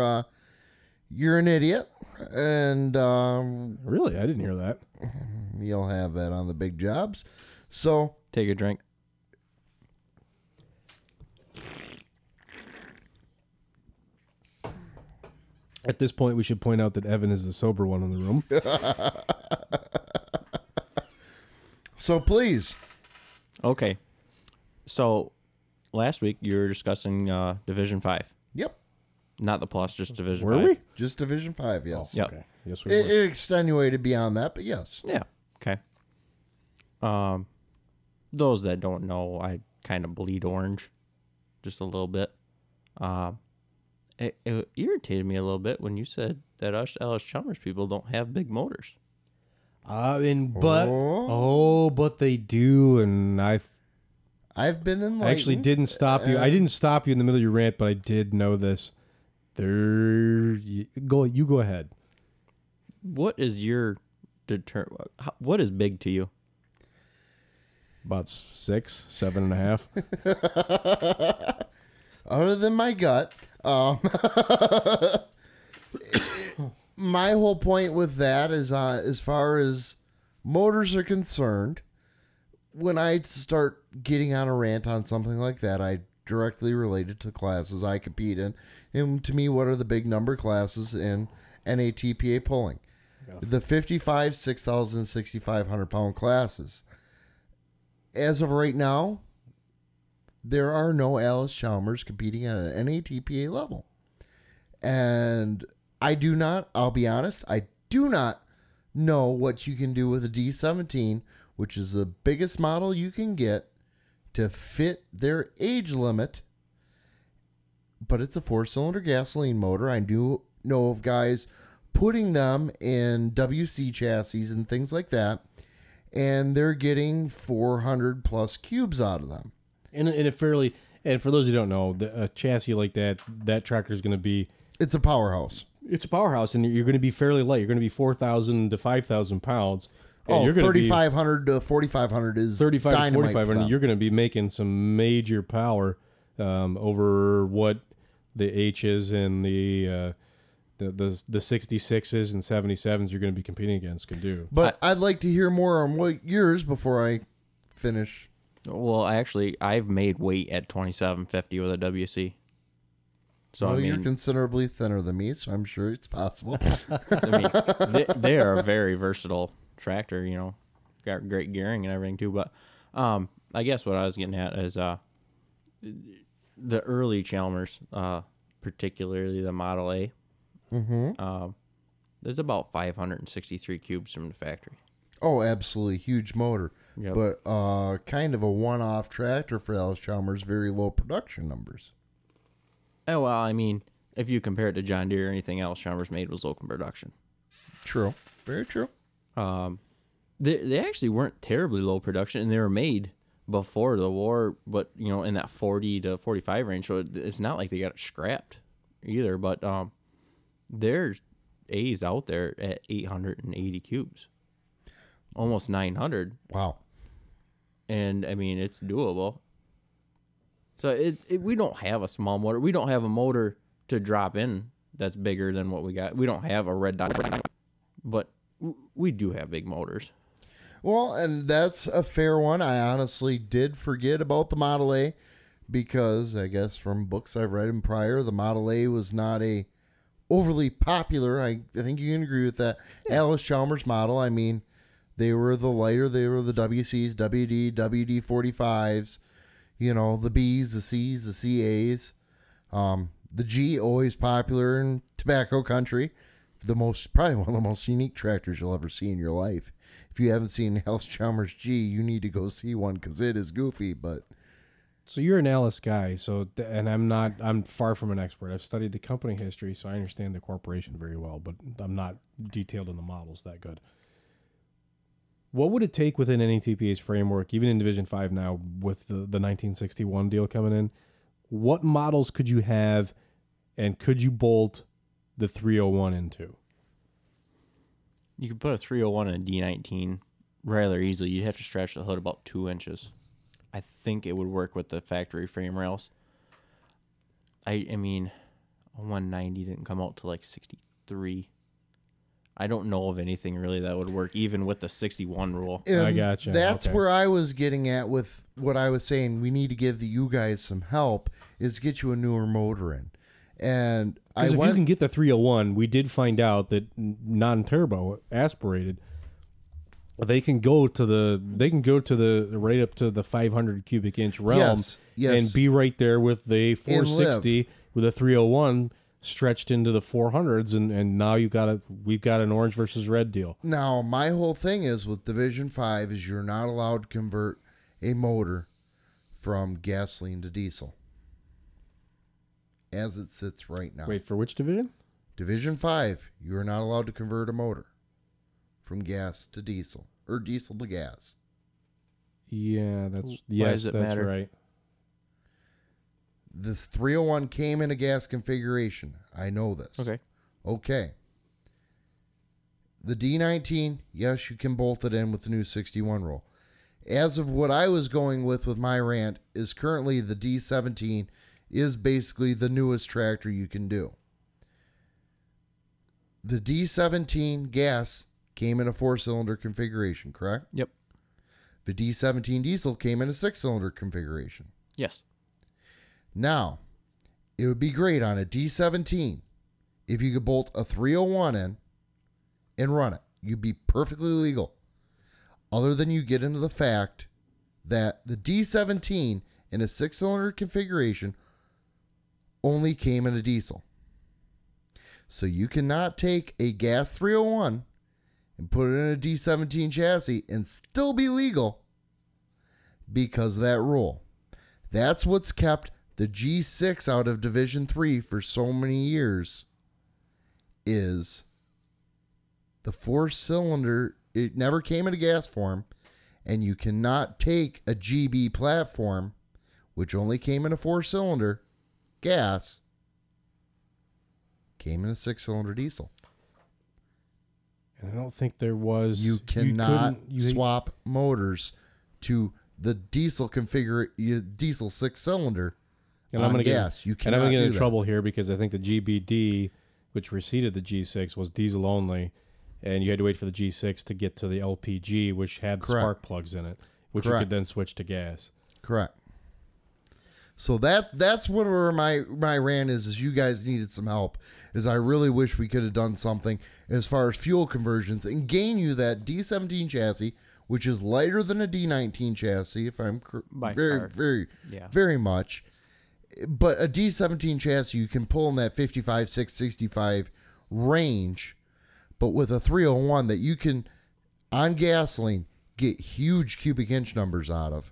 an idiot. And really? I didn't hear that. You'll have that on the big jobs. So take a drink. At this point, we should point out that Evan is the sober one in the room. So please. Okay. So last week you were discussing Division 5. Yep. Not the plus, just Division 5. Were we? Just Division 5, yes. Oh, okay. Yep. Yes, we were. It extenuated beyond that, but yes. Yeah. Okay. Those that don't know, I kind of bleed orange just a little bit. It irritated me a little bit when you said that us Alice Chalmers people don't have big motors. But they do, and I've been enlightened. I actually didn't stop you. I didn't stop you in the middle of your rant, but I did know this. You go ahead. What is your what is big to you? About 6, 7.5. Other than my gut. My whole point with that is, as far as motors are concerned, when I start getting on a rant on something like that, I directly relate it to classes I compete in. And to me, what are the big number classes in NATPA pulling? Yeah. The 55, 6,000, 6,500 pound classes. As of right now, there are no Alice Chalmers competing at an NATPA level. And I'll be honest, I do not know what you can do with a D17, which is the biggest model you can get to fit their age limit. But it's a 4-cylinder gasoline motor. I do know of guys putting them in WC chassis and things like that, and they're getting 400 plus cubes out of them. And for those who don't know, a chassis like that tractor is going to be... It's a powerhouse. It's a powerhouse, and you're going to be fairly light. You're going to be 4,000 to 5,000 pounds. Oh, 3,500 to 4,500 is 35 dynamite. 4,500, you're going to be making some major power over what the H's and the 66s and 77s you're going to be competing against can do. But I'd like to hear more on what yours before I finish... Well, actually, I've made weight at 2750 with a WC. So you're considerably thinner than me, so I'm sure it's possible. I mean, they are a very versatile tractor. You know, got great gearing and everything too. But I guess what I was getting at is the early Chalmers, particularly the Model A. Mm-hmm. There's about 563 cubes from the factory. Oh, absolutely huge motor. Yep. But kind of a one-off tractor for Alice Chalmers, very low production numbers. Oh, well, I mean, if you compare it to John Deere or anything else Chalmers made was low production. True. Very true. They actually weren't terribly low production, and they were made before the war, but, you know, in that 40 to 45 range, so it's not like they got it scrapped either, but there's A's out there at 880 cubes. Almost 900. Wow. And, I mean, it's doable. So we don't have a small motor. We don't have a motor to drop in that's bigger than what we got. We don't have a red dot. But we do have big motors. Well, and that's a fair one. I honestly did forget about the Model A because, I guess, from books I've read in prior, the Model A was not a overly popular. I think you can agree with that. Yeah. Alice Chalmers model, I mean... They were the lighter. They were the WCs, WD, WD-45s, you know, the Bs, the Cs, the CAs. The G, always popular in tobacco country. probably one of the most unique tractors you'll ever see in your life. If you haven't seen Alice Chalmers G, you need to go see one because it is goofy. But so you're an Alice guy, and I'm far from an expert. I've studied the company history, so I understand the corporation very well, but I'm not detailed in the models that good. What would it take within NATPA's framework, even in Division 5 now, with the 1961 deal coming in? What models could you have, and could you bolt the 301 into? You could put a 301 in a D19 rather easily. You'd have to stretch the hood about 2 inches. I think it would work with the factory frame rails. I mean, a 190 didn't come out to like 63. I don't know of anything really that would work, even with the 61 rule. And I gotcha. That's okay. Where I was getting at with what I was saying. We need to give you guys some help is get you a newer motor in. And you can get the 301, we did find out that non-turbo aspirated, they can go to the right up to the 500 cubic inch realm, yes. and be right there with the 460 with a 301 stretched into the 400s, and now we've got an orange versus red deal. Now my whole thing is with Division 5 is you're not allowed to convert a motor from gasoline to diesel. As it sits right now. Wait, for which division? Division 5. You are not allowed to convert a motor from gas to diesel or diesel to gas. Yeah, that's right. The 301 came in a gas configuration. I know this. Okay. The D19, yes, you can bolt it in with the new 61 roll. As of what I was going with my rant, is currently the D17 is basically the newest tractor you can do. The D17 gas came in a 4-cylinder configuration, correct? Yep. The D17 diesel came in a 6-cylinder configuration. Yes. Now, it would be great on a D17 if you could bolt a 301 in and run it. You'd be perfectly legal. Other than you get into the fact that the D17 in a 6-cylinder configuration only came in a diesel. So you cannot take a gas 301 and put it in a D17 chassis and still be legal because of that rule. That's what's kept the G6 out of Division 3 for so many years, is the 4-cylinder, it never came in a gas form, and you cannot take a GB platform, which only came in a 4-cylinder gas, came in a 6-cylinder diesel. And I don't think there was... You cannot swap motors to the diesel diesel 6-cylinder and on gas. You cannot do that. And I'm going to get in trouble here because I think the GBD, which preceded the G6, was diesel only, and you had to wait for the G6 to get to the LPG, which had spark plugs in it, which you could then switch to gas. Correct. So that's where my rant is you guys needed some help, is I really wish we could have done something as far as fuel conversions and gain you that D17 chassis, which is lighter than a D19 chassis, if I'm very much. But a D17 chassis, you can pull in that 55, 665 range, but with a 301 that you can, on gasoline, get huge cubic inch numbers out of.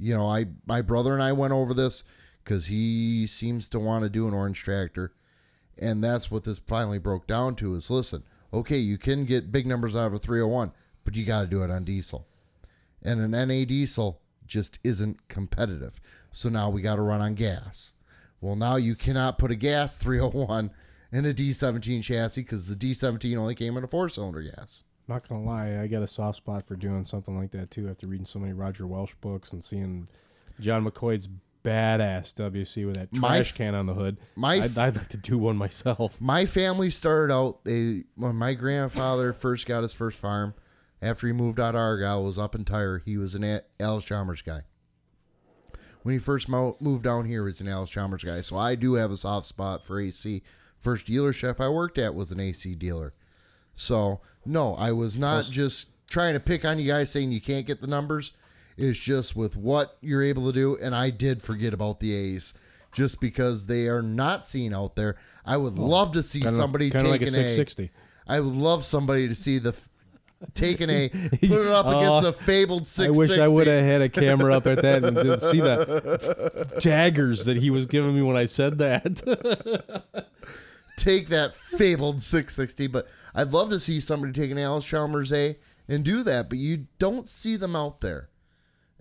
You know, my brother and I went over this because he seems to want to do an orange tractor. And that's what this finally broke down to is, listen, okay, you can get big numbers out of a 301, but you got to do it on diesel. And an NA diesel just isn't competitive. So now we got to run on gas. Well, now you cannot put a gas 301 in a D17 chassis because the D17 only came in a 4-cylinder gas. Not gonna lie, I got a soft spot for doing something like that too. After reading so many Roger Welsh books and seeing John McCoyd's badass WC with that trash can on the hood, I'd like to do one myself. My family started out. When my grandfather first got his first farm, after he moved out of Argyle, was up in Tyre. He was an Alice Chalmers guy. When he first moved down here, he was an Alice Chalmers guy. So I do have a soft spot for AC. First dealership I worked at was an AC dealer. So, no, I was not just trying to pick on you guys saying you can't get the numbers. It's just with what you're able to do, and I did forget about the A's. just because they are not seen out there. I would love to see somebody taking like a 660. I would love somebody to see the taking a put it up against the fabled 660. I wish I would have had a camera up at that and did see the daggers that he was giving me when I said that. Take that fabled 660, but I'd love to see somebody take an Alex Chalmers A and do that, but you don't see them out there.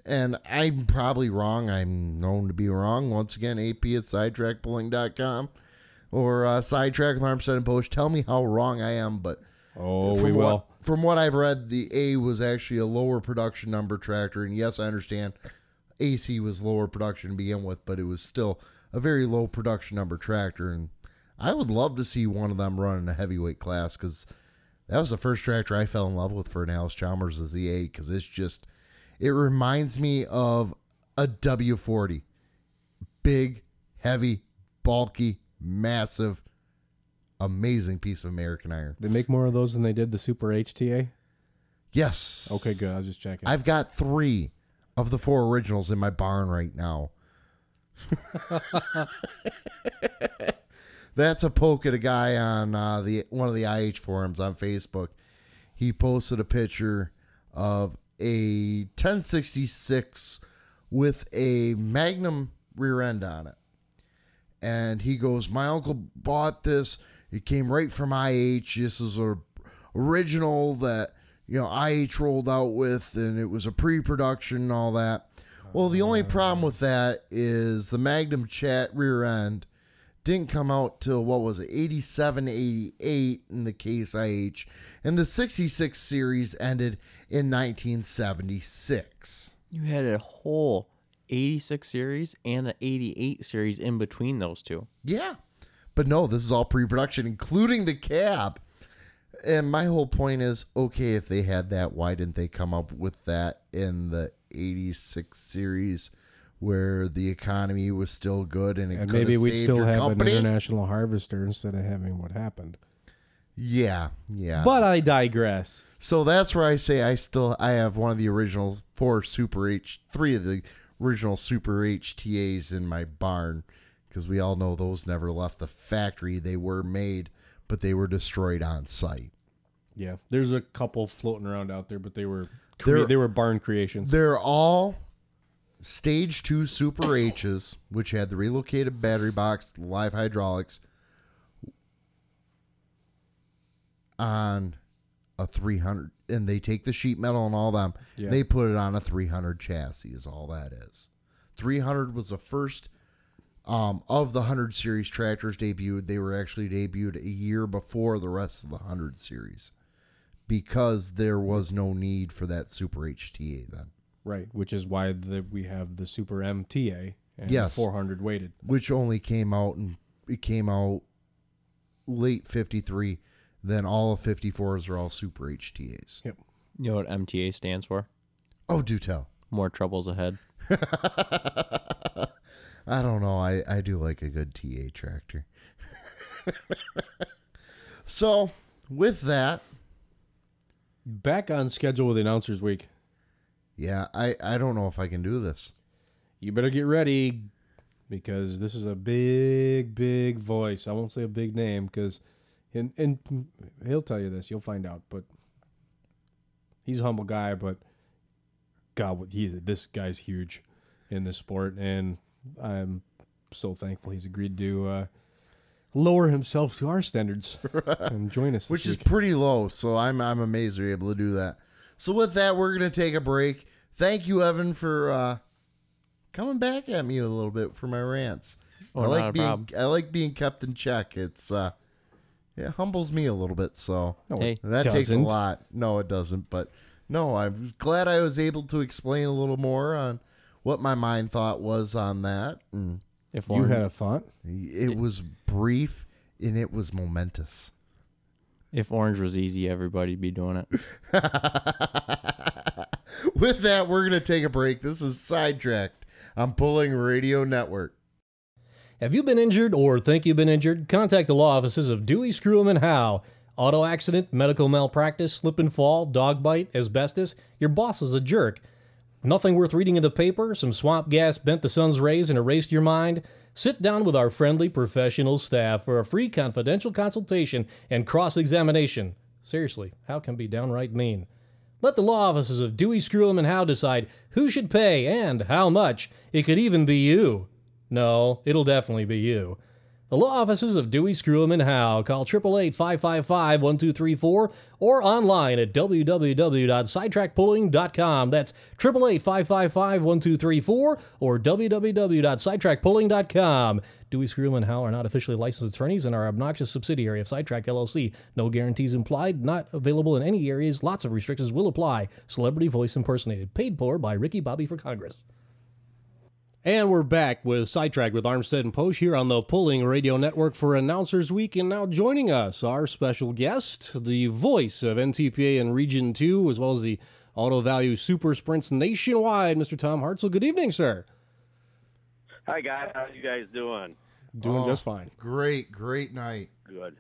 And I'm probably wrong. I'm known to be wrong. Once again, AP at sidetrackpulling.com or sidetrack with Armstead and Poach. Tell me how wrong I am, but from what I've read, the A was actually a lower production number tractor. And yes, I understand AC was lower production to begin with, but it was still a very low production number tractor. And I would love to see one of them run in a heavyweight class, because that was the first tractor I fell in love with for an Alex Chalmers as the A, because it's just, it reminds me of a W40. Big, heavy, bulky, massive, amazing piece of American iron. They make more of those than they did the Super HTA? Yes. Okay, good. I was just checking. I've got 3 of the 4 originals in my barn right now. That's a poke at a guy on one of the IH forums on Facebook. He posted a picture of a 1066 with a Magnum rear end on it. And he goes, my uncle bought this. It came right from IH. This is an original that, you know, IH rolled out with, and it was a pre-production and all that. Well, the only problem with that is the Magnum chat rear end didn't come out till, what was it, 87, 88 in the case IH. And the 66 series ended in 1976. You had a whole 86 series and an 88 series in between those two. Yeah. But no, this is all pre-production, including the cab. And my whole point is, okay, if they had that, why didn't they come up with that in the 86 series where the economy was still good and it could have saved your company? And maybe we'd still have an international harvester instead of having what happened. Yeah, yeah. But I digress. So that's where I say I have one of the original 4 three of the original Super HTAs in my barn, because we all know those never left the factory. They were made, but they were destroyed on site. Yeah, there's a couple floating around out there, but they were barn creations. They're all Stage 2 Super H's, which had the relocated battery box, live hydraulics, on a 300. And they take the sheet metal and all them. Yeah. They put it on a 300 chassis is all that is. 300 was the first of the 100 series tractors debuted. They were actually debuted a year before the rest of the 100 series, because there was no need for that Super HTA then. Right, which is why we have the Super MTA and 400 weighted, which only came out late 53. Then all of 54s are all Super HTAs. Yep. You know what MTA stands for? Oh, do tell. More troubles ahead. I don't know. I do like a good TA tractor. So with that, back on schedule with Announcers Week. Yeah, I don't know if I can do this. You better get ready, because this is a big, big voice. I won't say a big name, because and he'll tell you this. You'll find out. But he's a humble guy, but God, this guy's huge in this sport, and I'm so thankful he's agreed to lower himself to our standards and join us this week. Which is pretty low, so I'm amazed you're able to do that. So with that, we're going to take a break. Thank you, Evan, for coming back at me a little bit for my rants. Oh, I like being kept in check. It humbles me a little bit. So that takes a lot. No, it doesn't. But no, I'm glad I was able to explain a little more on what my mind thought was on that. And if you had a thought, it was brief and it was momentous. If orange was easy, everybody'd be doing it. With that, we're going to take a break. This is Sidetracked on Pulling Radio Network. Have you been injured or think you've been injured? Contact the law offices of Dewey, Screwham, and Howe. Auto accident, medical malpractice, slip and fall, dog bite, asbestos. Your boss is a jerk. Nothing worth reading in the paper? Some swamp gas bent the sun's rays and erased your mind? Sit down with our friendly professional staff for a free confidential consultation and cross-examination. Seriously, how can be downright mean? Let the law offices of Dewey, Screwem, and Howe decide who should pay and how much. It could even be you. No, it'll definitely be you. The law offices of Dewey, Screwem, and Howe. Call 888-555-1234 or online at www.sidetrackpulling.com. That's 888-555-1234 or www.sidetrackpulling.com. Dewey, Screwem, and Howe are not officially licensed attorneys and are obnoxious subsidiary of Sidetrack, LLC. No guarantees implied. Not available in any areas. Lots of restrictions will apply. Celebrity voice impersonated. Paid for by Ricky Bobby for Congress. And we're back with Sidetrack with Armstead and Posh here on the Pulling Radio Network for Announcers Week. And now joining us, our special guest, the voice of NTPA and Region 2, as well as the Auto Value Super Sprints nationwide, Mr. Tom Hartzell. Good evening, sir. Hi, guys. How are you guys doing? Doing just fine. Great night. Good.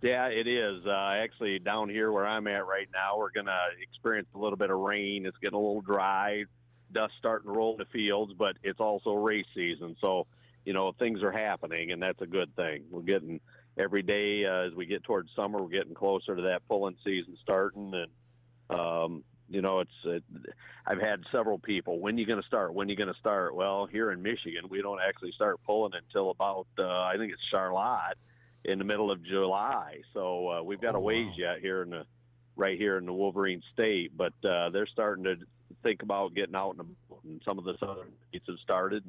Yeah, it is. Actually, down here where I'm at right now, we're going to experience a little bit of rain. It's getting a little dry. Dust starting to roll in the fields, but it's also race season, so things are happening, and that's a good thing. We're getting every day as we get towards summer, we're getting closer to that pulling season starting, and I've had several people, when are you going to start? Well, here in Michigan, we don't actually start pulling until about I think it's Charlotte in the middle of July, so we've got a ways yet right here in the Wolverine State, but they're starting to think about getting out, and some of the southern states have started.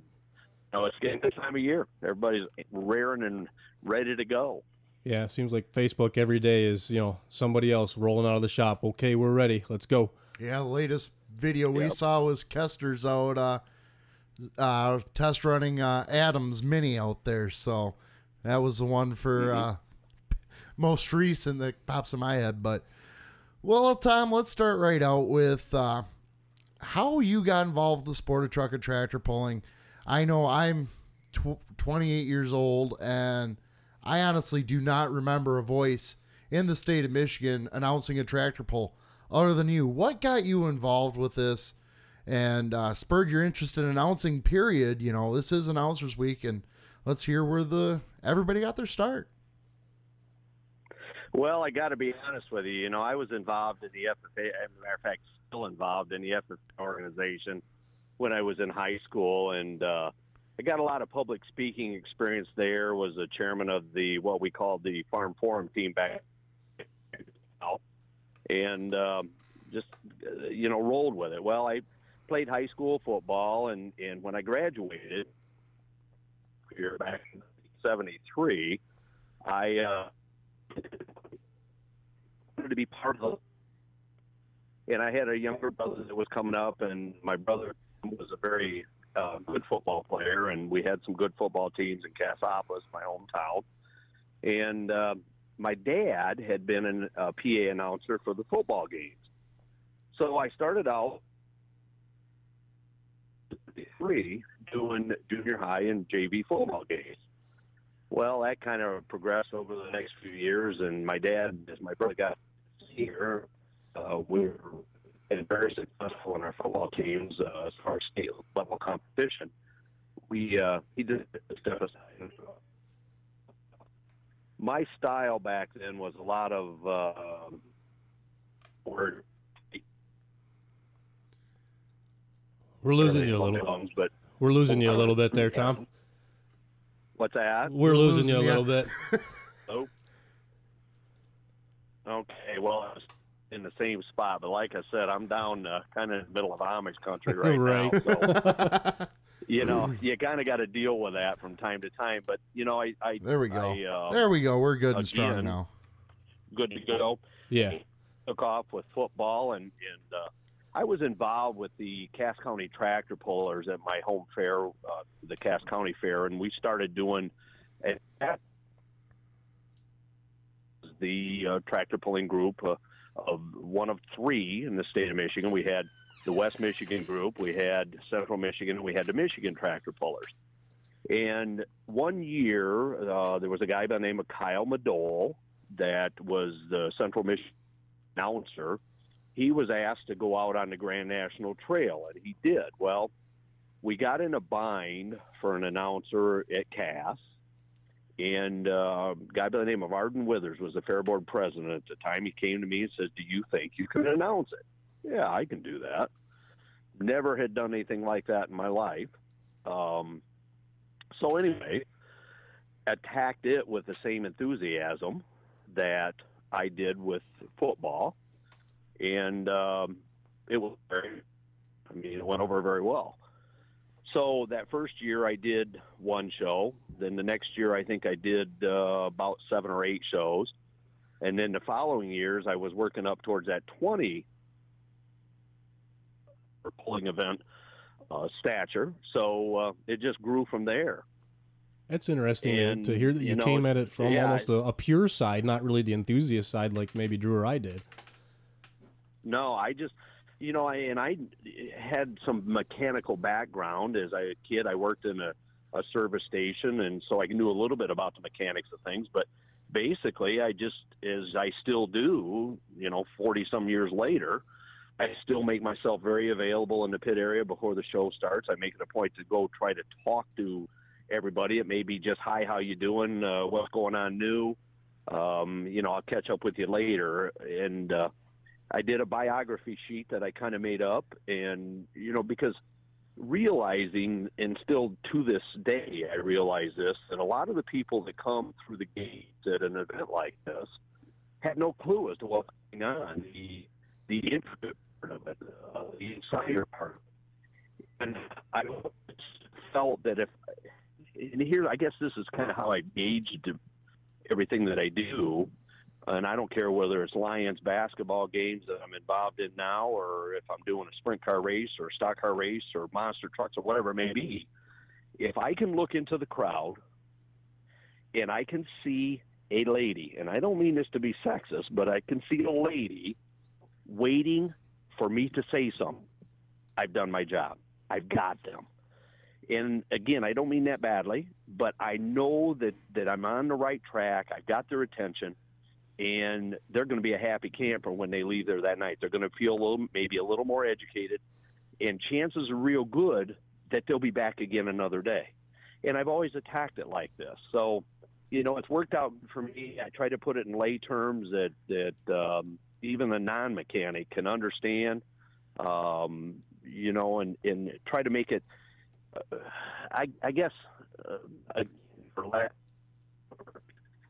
It's getting the time of year. Everybody's raring and ready to go. Yeah, it seems like Facebook every day is, somebody else rolling out of the shop. Okay, we're ready. Let's go. Yeah, the latest video we saw was Kester's out test running Adam's Mini out there. So that was the one for most recent that pops in my head. But, well, Tom, let's start right out with how you got involved with the sport of truck and tractor pulling. I know I'm 28 years old, and I honestly do not remember a voice in the state of Michigan announcing a tractor pull other than you. What got you involved with this and spurred your interest in announcing, period? This is Announcers Week, and let's hear where everybody got their start. Well, I got to be honest with you. I was involved in the FFA. As a matter of fact, still involved in the FFA organization when I was in high school, and I got a lot of public speaking experience there. Was the chairman of what we called the Farm Forum team back, and rolled with it. Well, I played high school football, and when I graduated here back in '73, I wanted to be part of the, and I had a younger brother that was coming up, and my brother was a very good football player, and we had some good football teams in Cassopolis, my hometown, and my dad had been a PA announcer for the football games. So I started out doing junior high and JV football games. Well, that kind of progressed over the next few years, and my dad, as my brother got here, we were very successful in our football teams as far as state-level competition. He did step aside. My style back then was a lot of word. We're losing you a little. We're losing you a little bit there, Tom. What's that? We're losing you a little bit. Oh. Okay, well, I was in the same spot, but like I said, I'm down kind of in the middle of Amish country right now. So, you kind of got to deal with that from time to time. But, there we go. We're good and strong now. Good to go. Yeah. I took off with football, and I was involved with the Cass County Tractor Pullers at my home fair, the Cass County Fair, and we started doing the tractor pulling group of one of three in the state of Michigan. We had the West Michigan group, we had Central Michigan, and we had the Michigan Tractor Pullers. And one year, there was a guy by the name of Kyle Madole that was the Central Michigan announcer. he was asked to go out on the Grand National Trail, and he did. Well, we got in a bind for an announcer at Cass, and a guy by the name of Arden Withers was the fair board president at the time. He came to me and says, do you think you can announce it? Yeah, I can do that. Never had done anything like that in my life. So anyway, attacked it with the same enthusiasm that I did with football. And it was very, I mean, it went over very well. So that first year I did one show. Then the next year I think I did about 7 or 8 shows. And then the following years I was working up towards that 20 or pulling event stature. So it just grew from there. That's interesting and, to hear that you came at it from almost a pure side, not really the enthusiast side like maybe Drew or I did. No, I just, I had some mechanical background. As a kid, I worked in a service station, and so I knew a little bit about the mechanics of things. But basically, I just, as I still do, 40-some years later, I still make myself very available in the pit area before the show starts. I make it a point to go try to talk to everybody. It may be just, hi, how you doing? What's going on new? I'll catch up with you later. And I did a biography sheet that I kind of made up. And, because realizing, and still to this day, I realize this, that a lot of the people that come through the gate at an event like this had no clue as to what's going on. The intricate part of it, the insider part. And I felt that I guess this is kind of how I gauged everything that I do. And I don't care whether it's Lions basketball games that I'm involved in now, or if I'm doing a sprint car race or a stock car race or monster trucks or whatever it may be. If I can look into the crowd and I can see a lady, and I don't mean this to be sexist, but I can see a lady waiting for me to say something, I've done my job. I've got them. And again, I don't mean that badly, but I know that I'm on the right track. I've got their attention. And they're going to be a happy camper when they leave there that night. They're going to feel maybe a little more educated. And chances are real good that they'll be back again another day. And I've always attacked it like this. So, it's worked out for me. I try to put it in lay terms that even a non-mechanic can understand, and try to make it,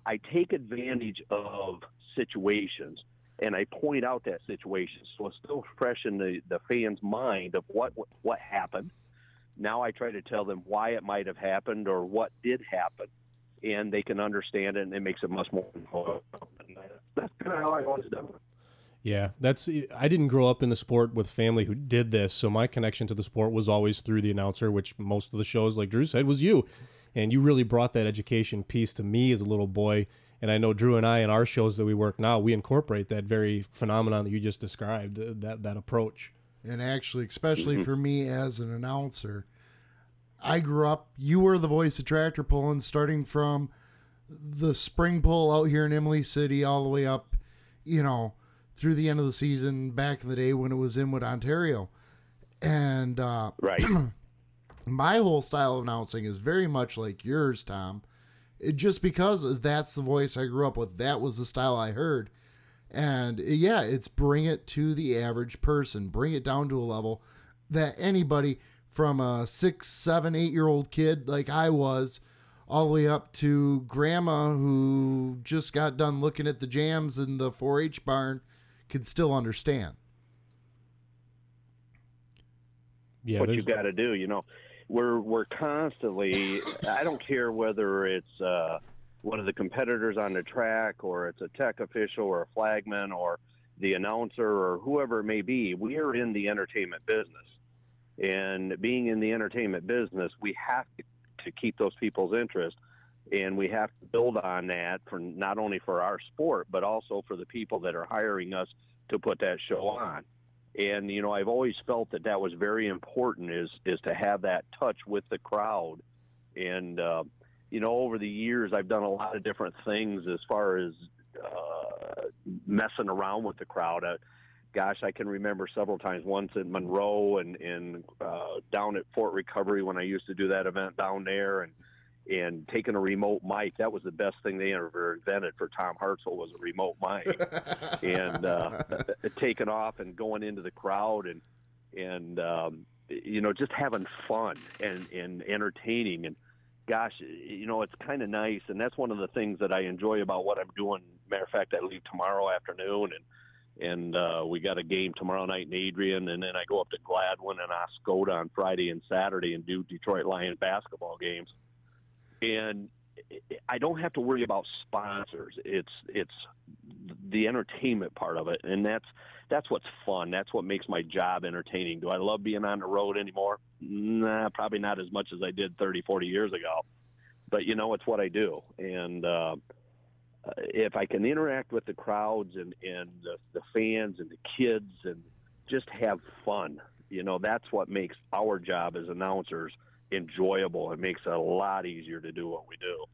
I take advantage of situations, and I point out that situation. So it's still fresh in the fan's mind of what happened. Now I try to tell them why it might have happened or what did happen, and they can understand it, and it makes it much more important. That's kind of how I always done it. Yeah, I didn't grow up in the sport with family who did this, so my connection to the sport was always through the announcer, which most of the shows, like Drew said, was you. And you really brought that education piece to me as a little boy. And I know Drew and I, in our shows that we work now, we incorporate that very phenomenon that you just described, that approach. And actually, especially for me as an announcer, I grew up, you were the voice of tractor pulling, starting from the spring pull out here in Imlay City all the way up, through the end of the season back in the day when it was Inwood, Ontario. And right. My whole style of announcing is very much like yours, Tom, just because that's the voice I grew up with. That was the style I heard. And yeah, it's bring it to the average person, bring it down to a level that anybody from a 6, 7, 8-year-old kid like I was all the way up to grandma who just got done looking at the jams in the 4-H barn could still understand. Yeah, what you got to do, We're constantly, I don't care whether it's one of the competitors on the track or it's a tech official or a flagman or the announcer or whoever it may be, we are in the entertainment business. And being in the entertainment business, we have to keep those people's interest, and we have to build on that for not only for our sport, but also for the people that are hiring us to put that show on. And, I've always felt that was very important is to have that touch with the crowd. And, over the years, I've done a lot of different things as far as messing around with the crowd. gosh, I can remember several times, once in Monroe and down at Fort Recovery when I used to do that event down there, and taking a remote mic. That was the best thing they ever invented for Tom Hartzell, was a remote mic. And taking off and going into the crowd and you know, just having fun and entertaining. And gosh, you know, it's kind of nice. And that's one of the things that I enjoy about what I'm doing. Matter of fact, I leave tomorrow afternoon and we got a game tomorrow night in Adrian, and then I go up to Gladwin and Oscoda on Friday and Saturday and do Detroit Lions basketball games. And I don't have to worry about sponsors. It's the entertainment part of it, and that's what's fun. That's what makes my job entertaining. Do I love being on the road anymore? Nah, probably not as much as I did 30, 40 years ago. But, you know, it's what I do. And if I can interact with the crowds and the fans and the kids and just have fun, you know, that's what makes our job as announcers enjoyable. It makes it a lot easier to do what we do.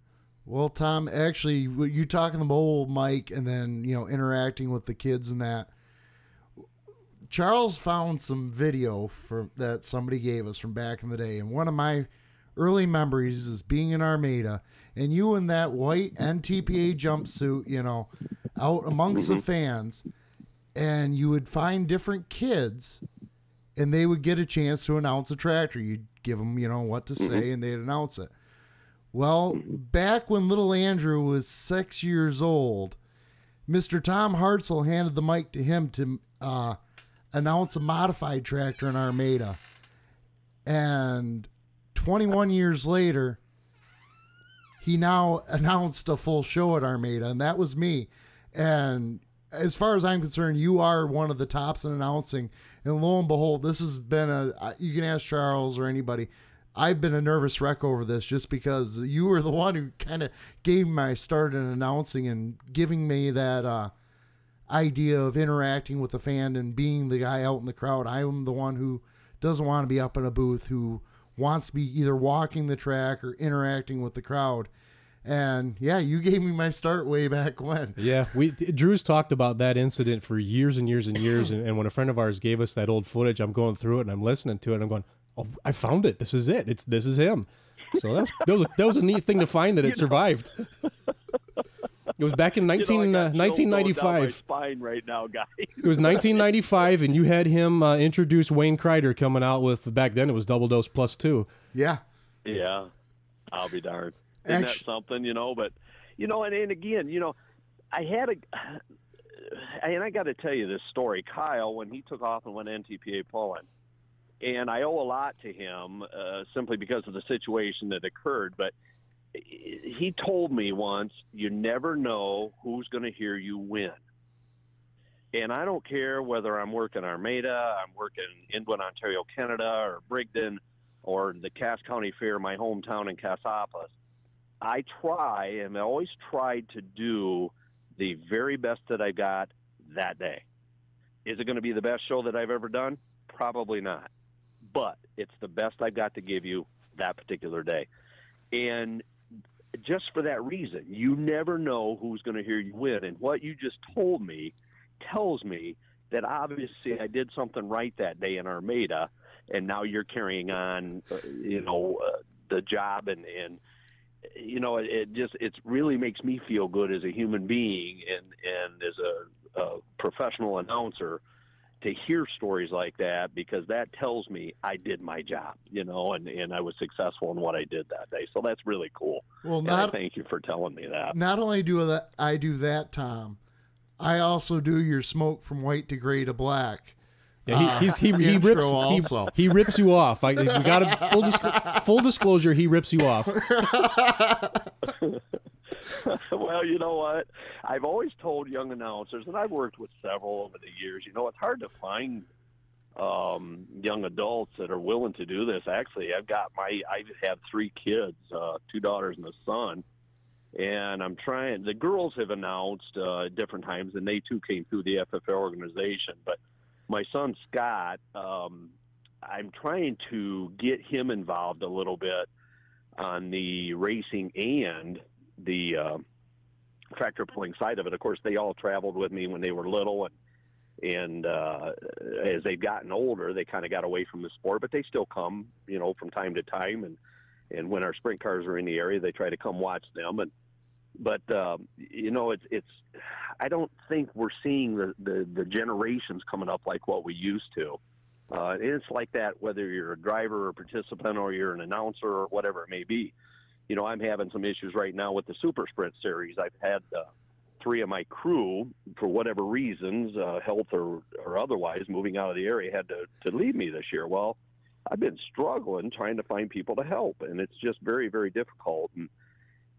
Well, Tom, actually, you talking the mobile mic and then, you know, interacting with the kids and that, Charles found some video that somebody gave us from back in the day, and one of my early memories is being in Armada and you in that white NTPA jumpsuit, you know, out amongst the fans, and you would find different kids and they would get a chance to announce a tractor. You'd give them, you know, what to say, and they'd announce it. Well, back when little Andrew was 6 years old, Mr. Tom Hartzell handed the mic to him to announce a modified tractor in Armada. And 21 years later, he now announced a full show at Armada, and that was me. And as far as I'm concerned, you are one of the tops in announcing. And lo and behold, this has been you can ask Charles or anybody, I've been a nervous wreck over this just because you were the one who kind of gave me my start in announcing and giving me that idea of interacting with the fan and being the guy out in the crowd. I am the one who doesn't want to be up in a booth, who wants to be either walking the track or interacting with the crowd. And yeah, you gave me my start way back when. Yeah, Drew's talked about that incident for years and years and years. And when a friend of ours gave us that old footage, I'm going through it and I'm listening to it. And I'm going, oh, I found it. This is it. This is him. So that was a neat thing to find that it survived. It was back in 1995. My spine right now, guys. It was 1995, and you had him introduce Wayne Kreider coming out with, back then it was Double Dose +2. Yeah. Yeah. I'll be darned. Isn't that something, you know? But, you know, and again, you know, I got to tell you this story. Kyle, when he took off and went NTPA Poland, and I owe a lot to him simply because of the situation that occurred, but he told me once, you never know who's going to hear you win. And I don't care whether I'm working Armada, I'm working Inwood, Ontario, Canada, or Brigden, or the Cass County Fair, my hometown in Cassopolis. I try and always tried to do the very best that I got that day. Is it going to be the best show that I've ever done? Probably not. But it's the best I've got to give you that particular day. And just for that reason, you never know who's going to hear you win. And what you just told me tells me that obviously I did something right that day in Armada, and now you're carrying on, you know, the job and you know, it really makes me feel good as a human being and as a professional announcer to hear stories like that, because that tells me I did my job, you know, and I was successful in what I did that day. So that's really cool. Well, and I thank you for telling me that. Not only do that, Tom, I also do your smoke from white to gray to black. Yeah, he rips you off. We got a full disclosure. He rips you off. Well, you know what? I've always told young announcers, and I've worked with several over the years. You know, it's hard to find young adults that are willing to do this. Actually, I have three kids, 2 daughters and a son, and I'm trying. The girls have announced at different times, and they too came through the FFL organization, but. My son, Scott, I'm trying to get him involved a little bit on the racing and the tractor pulling side of it. Of course, they all traveled with me when they were little, and And as they've gotten older, they kind of got away from the sport, but they still come, you know, from time to time. And when our sprint cars are in the area, they try to come watch them. But you know, it's I don't think we're seeing the generations coming up like what we used to. And it's like that whether you're a driver or participant or you're an announcer or whatever it may be. You know, I'm having some issues right now with the Super Sprint Series. I've had three of my crew, for whatever reasons, health or otherwise, moving out of the area, had to leave me this year. Well, I've been struggling trying to find people to help, and it's just very, very difficult. And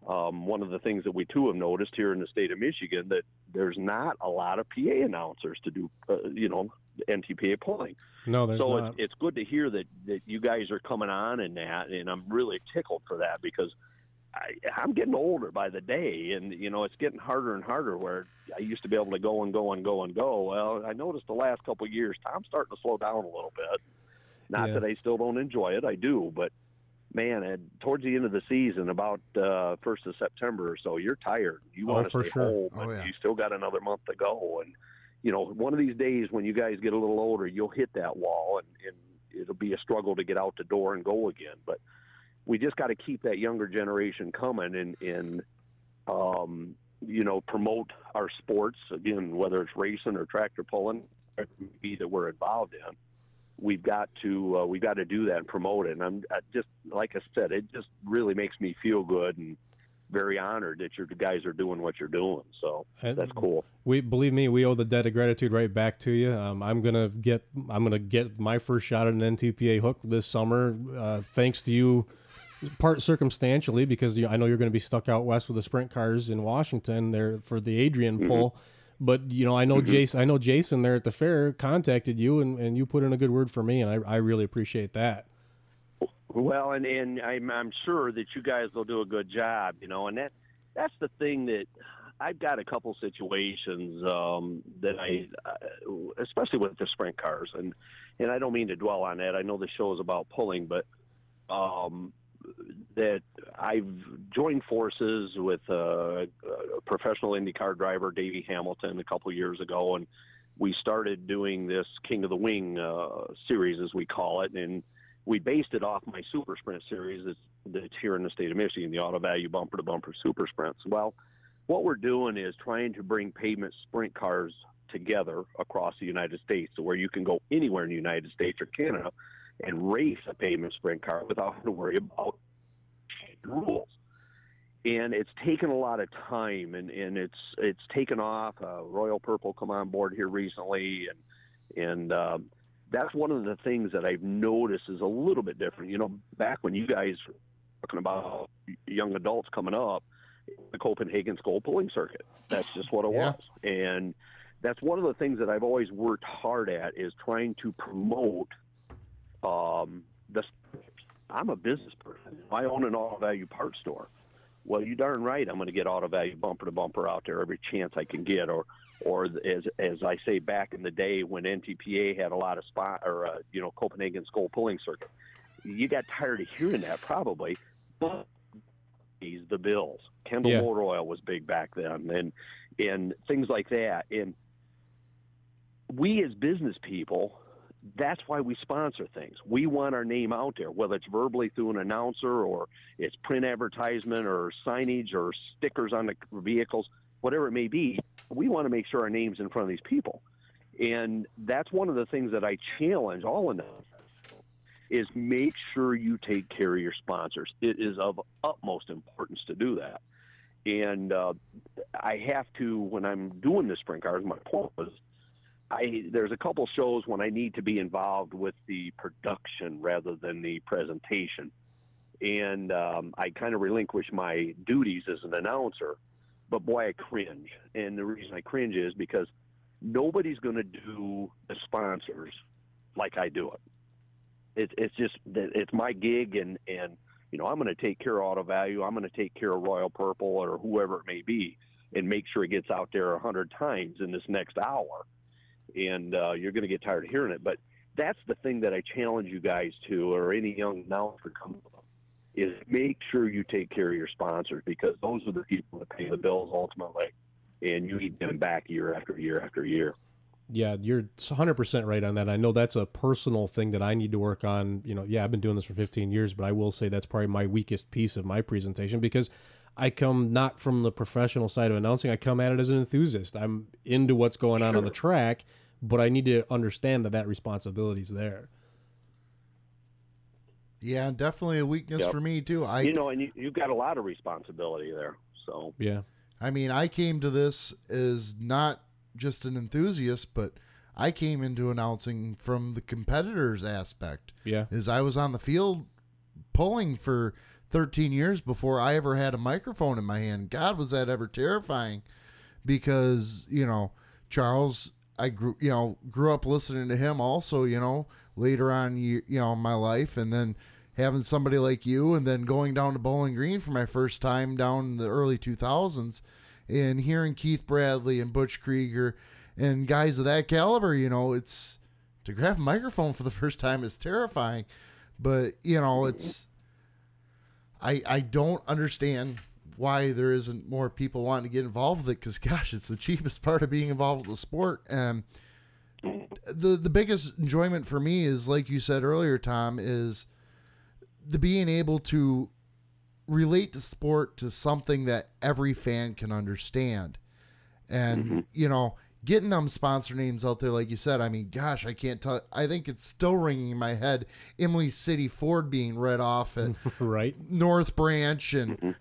one of the things that we, too, have noticed here in the state of Michigan, that there's not a lot of PA announcers to do, you know, NTPA polling. No, there's not. So it's good to hear that you guys are coming on in that, and I'm really tickled for that, because I'm getting older by the day, and, you know, it's getting harder and harder, where I used to be able to go and go and go and go. Well, I noticed the last couple of years, Tom's starting to slow down a little bit. Not that I still don't enjoy it. I do, but, man, towards the end of the season, about 1st of September or so, you're tired. You want to stay home, but you still got another month to go. And, you know, one of these days when you guys get a little older, you'll hit that wall, and it'll be a struggle to get out the door and go again. But we just got to keep that younger generation coming and you know, promote our sports, again, whether it's racing or tractor pulling, or maybe that we're involved in. We've got to do that and promote it. And I just, like I said, it just really makes me feel good and very honored that you guys are doing what you're doing. So that's cool. Believe me, we owe the debt of gratitude right back to you. I'm gonna get my first shot at an NTPA hook this summer, thanks to you, part circumstantially, because I know you're going to be stuck out west with the sprint cars in Washington there for the Adrian pull. But, you know, I know Jason there at the fair contacted you, and you put in a good word for me, and I really appreciate that. Well, and I'm sure that you guys will do a good job, you know, and that's the thing that I've got a couple situations that I especially with the sprint cars, and I don't mean to dwell on that. I know the show is about pulling, but that I've joined forces with a professional IndyCar driver, Davey Hamilton, a couple years ago, and we started doing this King of the Wing series, as we call it, and we based it off my Super Sprint series that's here in the state of Michigan, the Auto Value Bumper to Bumper Super Sprints. Well, what we're doing is trying to bring pavement sprint cars together across the United States, so where you can go anywhere in the United States or Canada and race a pavement sprint car without having to worry about rules. And it's taken a lot of time, and it's taken off. Royal Purple come on board here recently, and that's one of the things that I've noticed is a little bit different. You know, back when you guys were talking about young adults coming up, the Copenhagen Skull pulling circuit, that's just what it was. And that's one of the things that I've always worked hard at, is trying to promote I'm a business person. I own an auto value parts store. Well, you darn right I'm going to get auto value bumper to bumper out there every chance I can get, or as I say, back in the day when NTPA had a lot of Copenhagen Skull pulling circuit, you got tired of hearing that probably, but the bills, Kendall Motor Oil was big back then, and things like that, and we as business people. That's why we sponsor things. We want our name out there, whether it's verbally through an announcer, or it's print advertisement or signage or stickers on the vehicles, whatever it may be. We want to make sure our name's in front of these people. And that's one of the things that I challenge all announcers, is make sure you take care of your sponsors. It is of utmost importance to do that. And I have to, when I'm doing the sprint cars, my point was, there's a couple shows when I need to be involved with the production rather than the presentation. And I kind of relinquish my duties as an announcer, but boy, I cringe. And the reason I cringe is because nobody's going to do the sponsors like I do it. It's just, it's my gig, and you know, I'm going to take care of Auto Value. I'm going to take care of Royal Purple or whoever it may be, and make sure it gets out there 100 times in this next hour. And you're going to get tired of hearing it. But that's the thing that I challenge you guys to, or any young announcer comes up, is make sure you take care of your sponsors, because those are the people that pay the bills ultimately, and you need them back year after year after year. Yeah, you're 100% right on that. I know that's a personal thing that I need to work on. You know, yeah, I've been doing this for 15 years, but I will say that's probably my weakest piece of my presentation, because I come not from the professional side of announcing. I come at it as an enthusiast. I'm into what's going on the track, but I need to understand that that responsibility is there. Yeah, definitely a weakness for me too. You've got a lot of responsibility there. So yeah, I mean, I came to this as not just an enthusiast, but I came into announcing from the competitor's aspect. Yeah, is I was on the field pulling for 13 years before I ever had a microphone in my hand. God, was that ever terrifying? Because, you know, Charles, I grew up listening to him also, you know, later on, in my life, and then having somebody like you, and then going down to Bowling Green for my first time down in the early 2000s and hearing Keith Bradley and Butch Krieger and guys of that caliber, you know, it's to grab a microphone for the first time is terrifying, but you know, it's, I don't understand why there isn't more people wanting to get involved with it, because gosh, it's the cheapest part of being involved with the sport. And the biggest enjoyment for me is, like you said earlier, Tom, is the being able to relate the sport to something that every fan can understand. And you know, getting them sponsor names out there, like you said, I mean, gosh, I can't tell. I think it's still ringing in my head, Imlay City Ford being read off at right North Branch and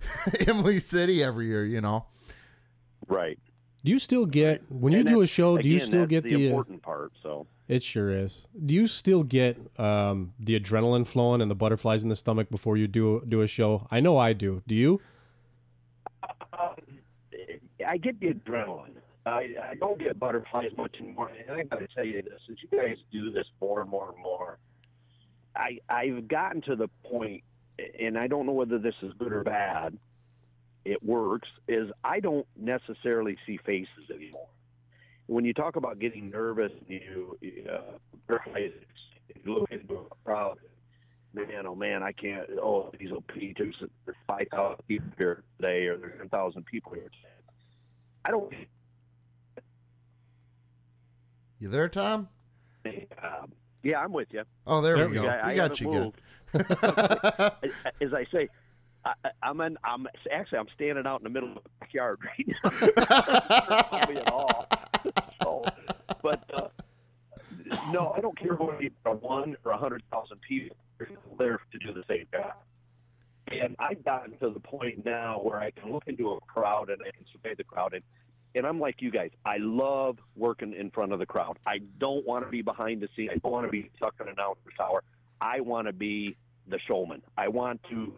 Imlay City every year, you know. Right. Do you still get, when you do a show, do you still get the important part? So it sure is. Do you still get the adrenaline flowing and the butterflies in the stomach before you do a show? I know I do. Do you? I get the adrenaline. I don't get butterflies much anymore. And I got to tell you this, as you guys do this more and more and more, I've gotten to the point, and I don't know whether this is good or bad, it works, is I don't necessarily see faces anymore. When you talk about getting nervous, you look into a crowd, man, oh man, I can't, oh, these little P2s, there's 5,000 people here today, or there's 10,000 people here today. I don't. You there, Tom? Yeah, I'm with you. Oh, there we go. I got you moved. Good. As I say, I'm standing out in the middle of the backyard right now. At all. So, but no, I don't care whether you are 1 or 100,000 people. They're to do the same job. And I've gotten to the point now where I can look into a crowd and I can survey the crowd. And I'm like you guys, I love working in front of the crowd. I don't want to be behind the scene. I don't want to be stuck in an announcer's tower. I want to be the showman. I want to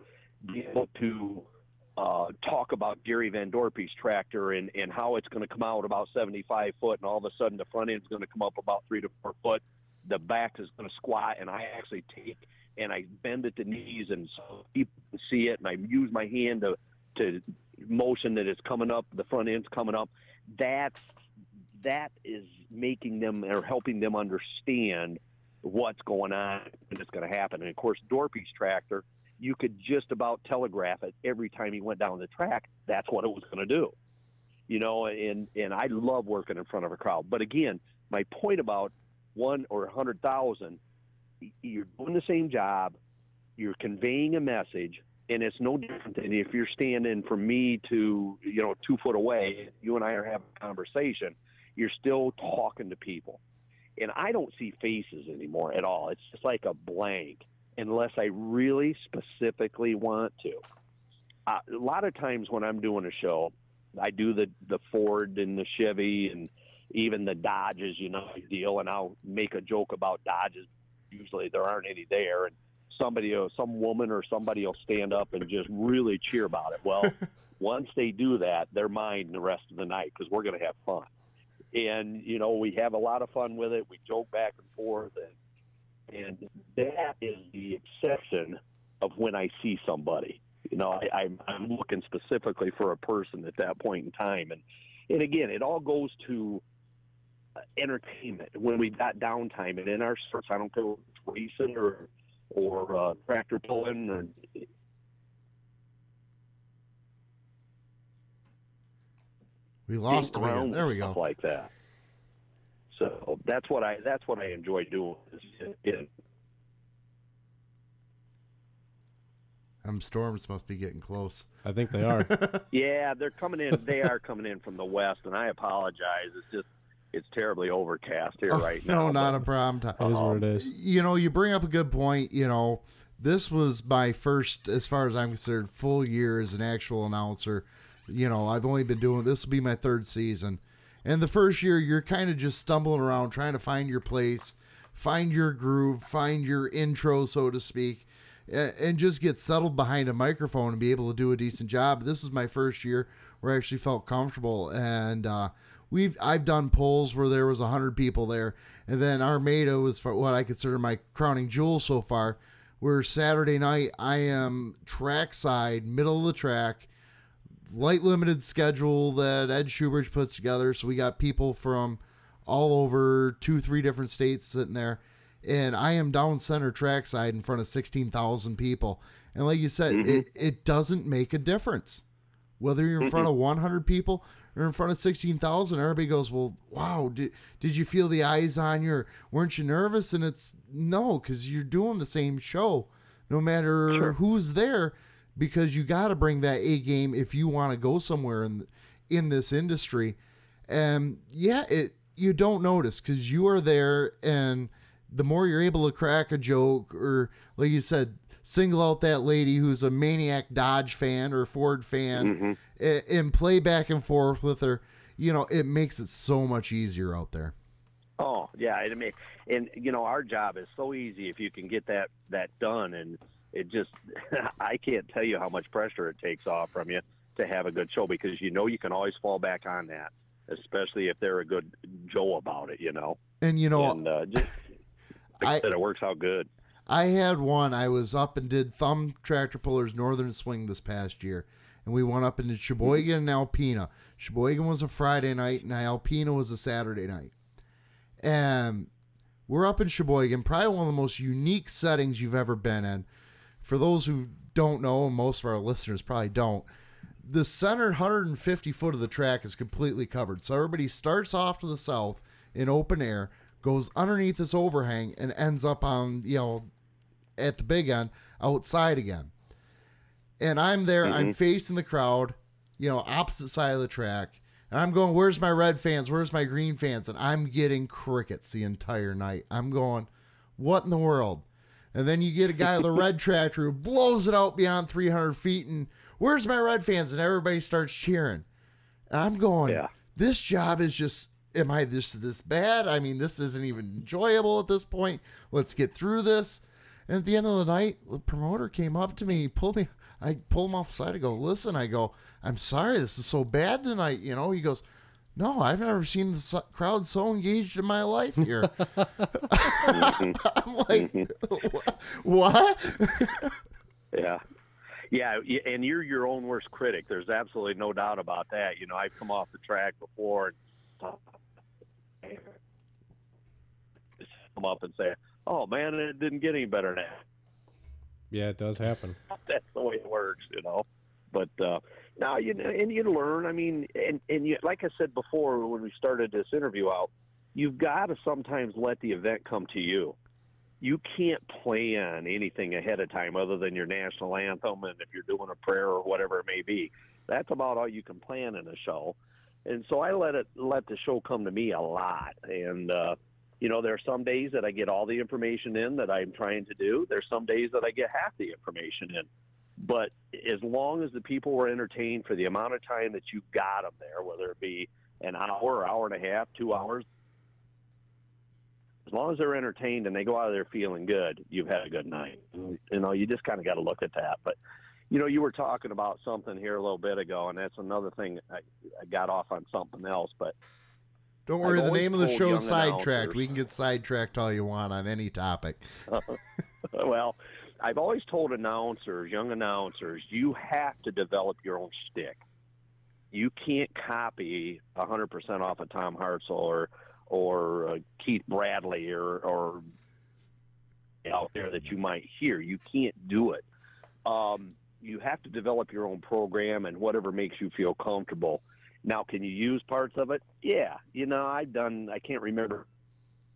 be able to talk about Gary Van Dorpy's tractor and how it's going to come out about 75 foot, and all of a sudden the front end's going to come up about 3 to 4 foot. The back is going to squat, and I actually take and I bend at the knees, and so people can see it, and I use my hand to motion that it's coming up, the front end's coming up. That is making them or helping them understand what's going on and it's going to happen. And of course, Dorpy's tractor, you could just about telegraph it every time he went down the track. That's what it was going to do, you know. And I love working in front of a crowd. But again, my point about 1 or 100,000, you're doing the same job, you're conveying a message. And it's no different than if you're standing from me to, 2 foot away, you and I are having a conversation, you're still talking to people. And I don't see faces anymore at all. It's just like a blank, unless I really specifically want to. A lot of times when I'm doing a show, I do the Ford and the Chevy and even the Dodges, and I'll make a joke about Dodges. Usually there aren't any there, and some woman or somebody will stand up and just really cheer about it. Well, once they do that, they're mine the rest of the night, because we're going to have fun. And, we have a lot of fun with it. We joke back and forth. And that is the exception of when I see somebody. I'm looking specifically for a person at that point in time. And again, it all goes to entertainment. When we've got downtime and in our search, I don't care if it's racing or tractor pulling. Or... We lost him. There we go. Like that. So that's what I enjoy doing. Storms must be getting close. I think they are. Yeah, they're coming in. They are coming in from the west, and I apologize. It's terribly overcast here right now. No, not a problem. It is what it is. You know, you bring up a good point. You know, this was my first, as far as I'm concerned, full year as an actual announcer. You know, I've only been doing this will be my third season. And the first year, you're kind of just stumbling around trying to find your place, find your groove, find your intro, so to speak, and just get settled behind a microphone and be able to do a decent job. This was my first year where I actually felt comfortable. And I've done polls where there was 100 people there. And then Armada was what I consider my crowning jewel so far, where Saturday night I am trackside, middle of the track, light limited schedule that Ed Schubert puts together. So we got people from all over 2-3 different states sitting there. And I am down center trackside in front of 16,000 people. And like you said, mm-hmm. it doesn't make a difference whether you're in mm-hmm. front of 100 people or in front of 16,000. Everybody goes, well, wow, did you feel the eyes on you? Or weren't you nervous? And it's no, because you're doing the same show no matter sure. who's there, because you got to bring that A game if you want to go somewhere in this industry. And yeah, you don't notice because you are there, and the more you're able to crack a joke or, like you said, single out that lady who's a maniac Dodge fan or Ford fan mm-hmm. and play back and forth with her, you know, it makes it so much easier out there. Oh, yeah. I mean, and, you know, our job is so easy if you can get that done. And it just, I can't tell you how much pressure it takes off from you to have a good show, because, you know, you can always fall back on that, especially if they're a good Joe about it, you know. And, you know, it works out good. I had one. I was up and did Thumb Tractor Pullers Northern Swing this past year, and we went up into Sheboygan and Alpena. Sheboygan was a Friday night, and Alpena was a Saturday night. And we're up in Sheboygan, probably one of the most unique settings you've ever been in. For those who don't know, and most of our listeners probably don't, the center 150 foot of the track is completely covered. So everybody starts off to the south in open air, goes underneath this overhang, and ends up on, you know, at the big end outside again. And I'm there, mm-hmm. I'm facing the crowd, you know, opposite side of the track, and I'm going, where's my red fans? Where's my green fans? And I'm getting crickets the entire night. I'm going, what in the world? And then you get a guy with a red tractor who blows it out beyond 300 feet and where's my red fans? And everybody starts cheering. And I'm going, yeah. This job is just, am I this bad? I mean, this isn't even enjoyable at this point. Let's get through this. And at the end of the night, the promoter came up to me, I pulled him off the side. I go, listen, I'm sorry, this is so bad tonight. You know, he goes, no, I've never seen the crowd so engaged in my life here. I'm like, what? Yeah. Yeah, and you're your own worst critic. There's absolutely no doubt about that. You know, I've come off the track before and come up and say, oh, man, it didn't get any better now. Yeah, it does happen. That's the way it works, you know. But now, you know, and you learn. I mean, and you, like I said before when we started this interview out, you've got to sometimes let the event come to you. You can't plan anything ahead of time other than your national anthem and if you're doing a prayer or whatever it may be. That's about all you can plan in a show. And so I let the show come to me a lot. And, you know, there are some days that I get all the information in that I'm trying to do. There's some days that I get half the information in. But as long as the people were entertained for the amount of time that you got them there, whether it be an hour, hour and a half, 2 hours, as long as they're entertained and they go out of there feeling good, you've had a good night. You know, you just kind of got to look at that. But, you know, you were talking about something here a little bit ago, and that's another thing. I got off on something else, but don't worry. The name of the show is Sidetracked. We can get sidetracked all you want on any topic. Well, I've always told announcers, young announcers, you have to develop your own shtick. You can't copy 100% off of Tom Hartzell or Keith Bradley or out there that you might hear. You can't do it. You have to develop your own program and whatever makes you feel comfortable. Now, can you use parts of it? Yeah. You know, I've done, I can't remember,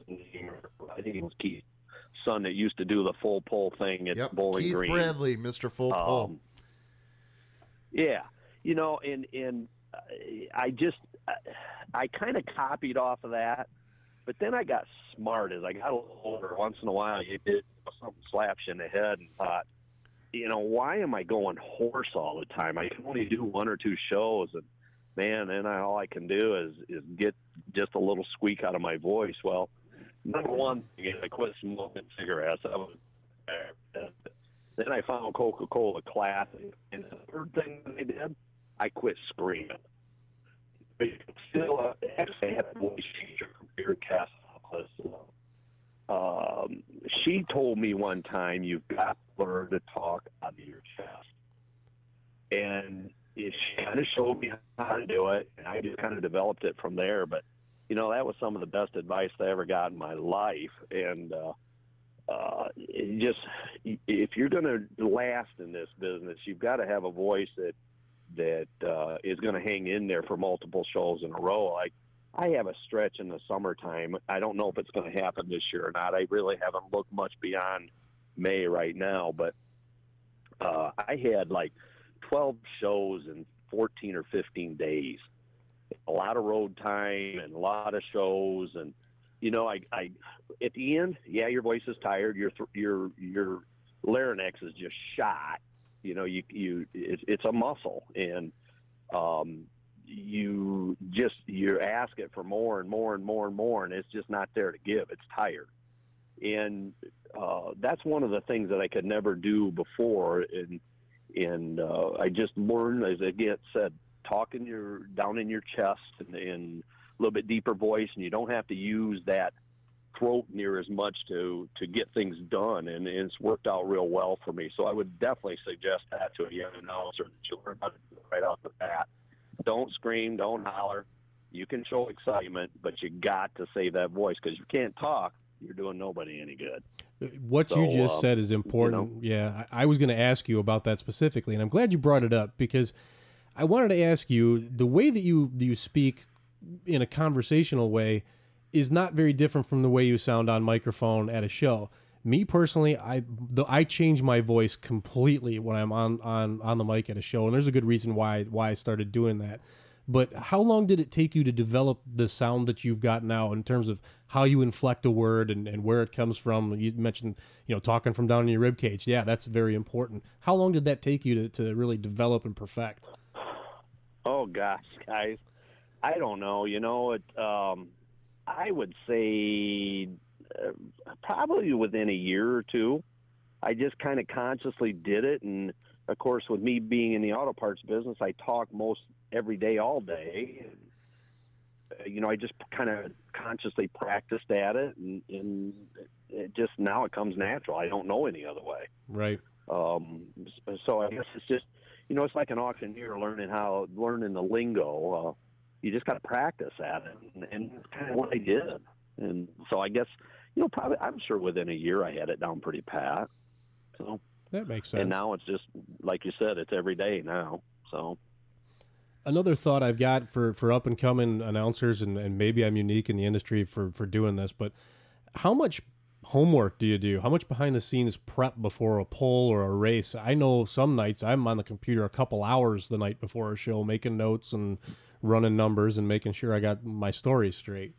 I think it was Keith's son that used to do the full pull thing at Bowling Green. Keith Bradley, Mr. Full Pull. Yeah. You know, and I just, I kind of copied off of that, but then I got smart as I got a little older. Once in a while, you did, something slaps you in the head and thought, you know, why am I going hoarse all the time? I can only do one or two shows, and man, then all I can do is get just a little squeak out of my voice. Well, number one, I quit smoking cigarettes. Then I found Coca-Cola Classic, and the third thing that I did, I quit screaming. But still, actually, I had a voice changer from Beer Cast. She told me one time, you've got to learn to talk out of your chest. And she kind of showed me how to do it, and I just kind of developed it from there. But, you know, that was some of the best advice I ever got in my life. And just if you're going to last in this business, you've got to have a voice that is going to hang in there for multiple shows in a row. I have a stretch in the summertime. I don't know if it's going to happen this year or not. I really haven't looked much beyond May right now, but I had like 12 shows in 14 or 15 days. A lot of road time and a lot of shows, and you know, I at the end, yeah, your voice is tired. Your larynx is just shot. You know, it's a muscle, and you ask it for more and more and more and more, and it's just not there to give. It's tired. And that's one of the things that I could never do before. And I just learned, as I said, talking down in your chest and a little bit deeper voice, and you don't have to use that throat near as much to get things done, and it's worked out real well for me. So I would definitely suggest that to a young announcer that you learn how to do it right off the bat. Don't scream, don't holler. You can show excitement, but you got to save that voice, because you can't talk, you're doing nobody any good. You just said is important. You know, yeah, I was going to ask you about that specifically, and I'm glad you brought it up, because I wanted to ask you, the way that you speak in a conversational way is not very different from the way you sound on microphone at a show. Me personally, I change my voice completely when I'm on the mic at a show, and there's a good reason why I started doing that. But how long did it take you to develop the sound that you've got now in terms of how you inflect a word and where it comes from? You mentioned, you know, talking from down in your rib cage. Yeah, that's very important. How long did that take you to really develop and perfect? Oh gosh, guys, I don't know. You know, I would say probably within a year or two. I just kind of consciously did it, and of course, with me being in the auto parts business, I talk most every day, all day. You know, I just kind of consciously practiced at it, and it just now it comes natural. I don't know any other way. Right. So I guess it's just, you know, it's like an auctioneer learning the lingo. You just got to practice at it, and kind of what I did. And so I guess, you know, probably I'm sure within a year I had it down pretty pat. So that makes sense. And now it's just, like you said, it's every day now. So another thought I've got for up and coming announcers, and maybe I'm unique in the industry for doing this, but how much homework do you do? How much behind the scenes prep before a poll or a race? I know some nights I'm on the computer a couple hours the night before a show, making notes and running numbers and making sure I got my story straight.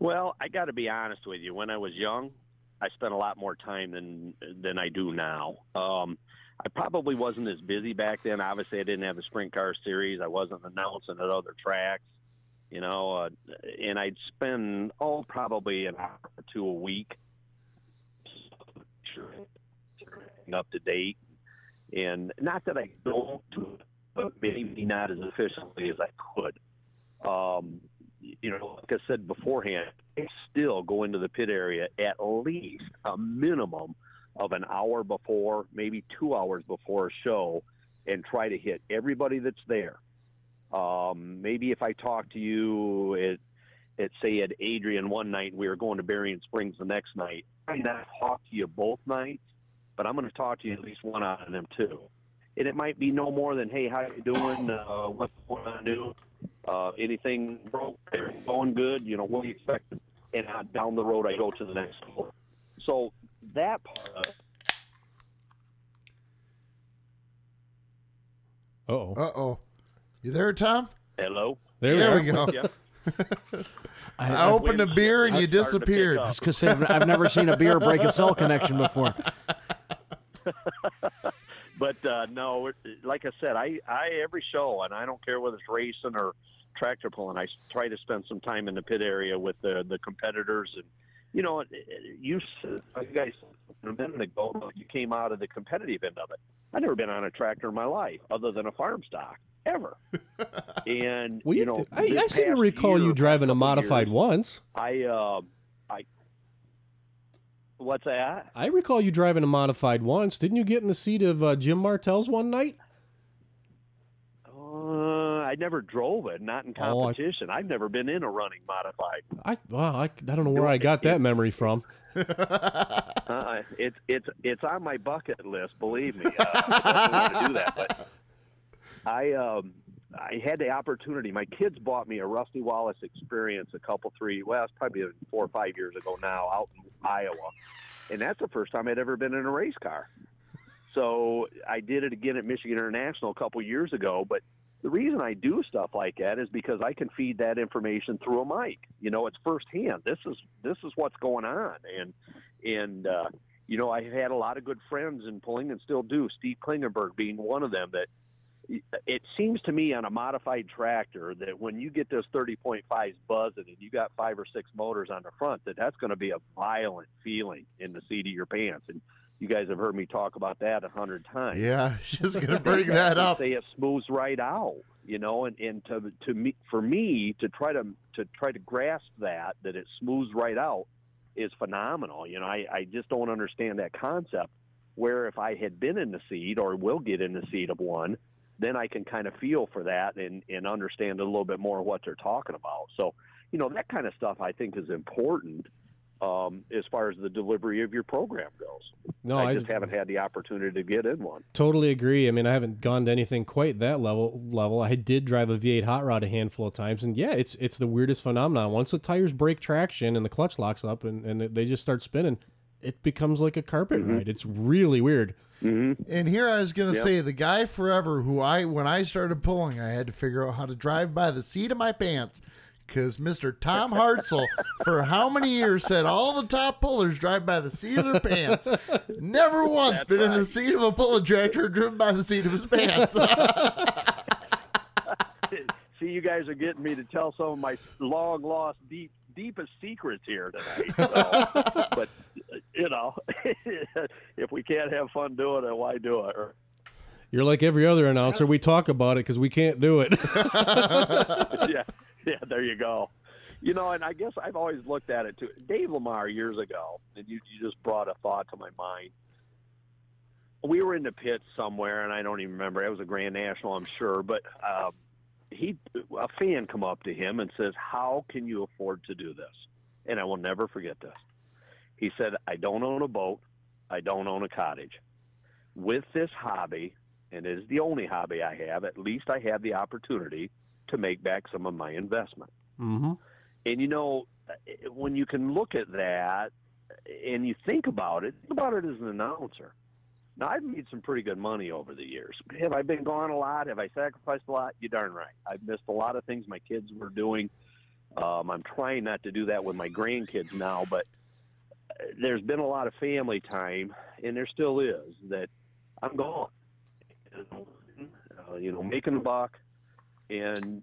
Well, I got to be honest with you. When I was young, I spent a lot more time than I do now. I probably wasn't as busy back then. Obviously, I didn't have the sprint car series. I wasn't announcing at other tracks, you know, and I'd spend, probably an hour or two a week up to date. And not that I don't do it, but maybe not as efficiently as I could. You know, like I said beforehand, I still go into the pit area at least a minimum of an hour before, maybe 2 hours before a show, and try to hit everybody that's there. Maybe if I talk to you at Adrian one night, we were going to Berrien Springs the next night, I might not talk to you both nights, but I'm going to talk to you at least one out of them two. and it might be no more than, hey, how you doing? What's going on new? Anything broke? Everything going good? You know, what do you expect? And down the road I go to the next floor. So that part of it. Uh-oh. Uh-oh. You there, Tom? Hello? There we go. Yep. I opened a beer and you disappeared. I was going to say, I've never seen a beer break a cell connection before. But no, like I said, I every show, and I don't care whether it's racing or tractor pulling, I try to spend some time in the pit area with the competitors. And you know, you guys, a minute ago, you came out of the competitive end of it. I've never been on a tractor in my life other than a farm stock. Ever. And well, you know, I seem to recall you driving a modified once. What's that? I recall you driving a modified once. Didn't you get in the seat of Jim Martell's one night? I never drove it, not in competition. I've never been in a running modified. I don't know where I got that memory from. It's on my bucket list, believe me. I don't want to do that, but I had the opportunity. My kids bought me a Rusty Wallace Experience it's probably 4 or 5 years ago now, out in Iowa. And that's the first time I'd ever been in a race car. So I did it again at Michigan International a couple years ago. But the reason I do stuff like that is because I can feed that information through a mic. You know, it's firsthand. This is what's going on. And you know, I've had a lot of good friends in pulling and still do, Steve Klingenberg being one of them, that it seems to me on a modified tractor that when you get those 30.5s buzzing and you got 5 or 6 motors on the front, that's going to be a violent feeling in the seat of your pants. And you guys have heard me talk about that 100 times. Yeah, just going to bring that up. Say it smooths right out, you know, and to try to grasp that it smooths right out is phenomenal. You know, I just don't understand that concept. Where if I had been in the seat or will get in the seat of one, then I can kind of feel for that and understand a little bit more what they're talking about. So, you know, that kind of stuff I think is important as far as the delivery of your program goes. No, I just haven't had the opportunity to get in one. Totally agree. I mean, I haven't gone to anything quite that level. I did drive a V8 hot rod a handful of times, and yeah, it's the weirdest phenomenon. Once the tires break traction and the clutch locks up and they just start spinning, it becomes like a carpet ride. It's really weird. Mm-hmm. And here I was going to say, the guy forever who when I started pulling, I had to figure out how to drive by the seat of my pants because Mr. Tom Hartzell, for how many years, said all the top pullers drive by the seat of their pants. Never once That's been right. in the seat of a pulling tractor driven by the seat of his pants. See, you guys are getting me to tell some of my long-lost deepest secrets here tonight. So, but you know, if we can't have fun doing it, why do it? You're like every other announcer. We talk about it because we can't do it. yeah, there you go. You know, and I guess I've always looked at it too. Dave Lamar years ago, and you just brought a thought to my mind. We were in the pits somewhere, and I don't even remember. It was a Grand National, I'm sure, but a fan come up to him and says, "How can you afford to do this?" And I will never forget this. He said, "I don't own a boat. I don't own a cottage. With this hobby, and it is the only hobby I have, at least I have the opportunity to make back some of my investment." Mm-hmm. And, you know, when you can look at that and you think about it as an announcer. Now, I've made some pretty good money over the years. Have I been gone a lot? Have I sacrificed a lot? You're darn right. I've missed a lot of things my kids were doing. I'm trying not to do that with my grandkids now, but there's been a lot of family time, and there still is, that I'm gone. You know, making a buck. And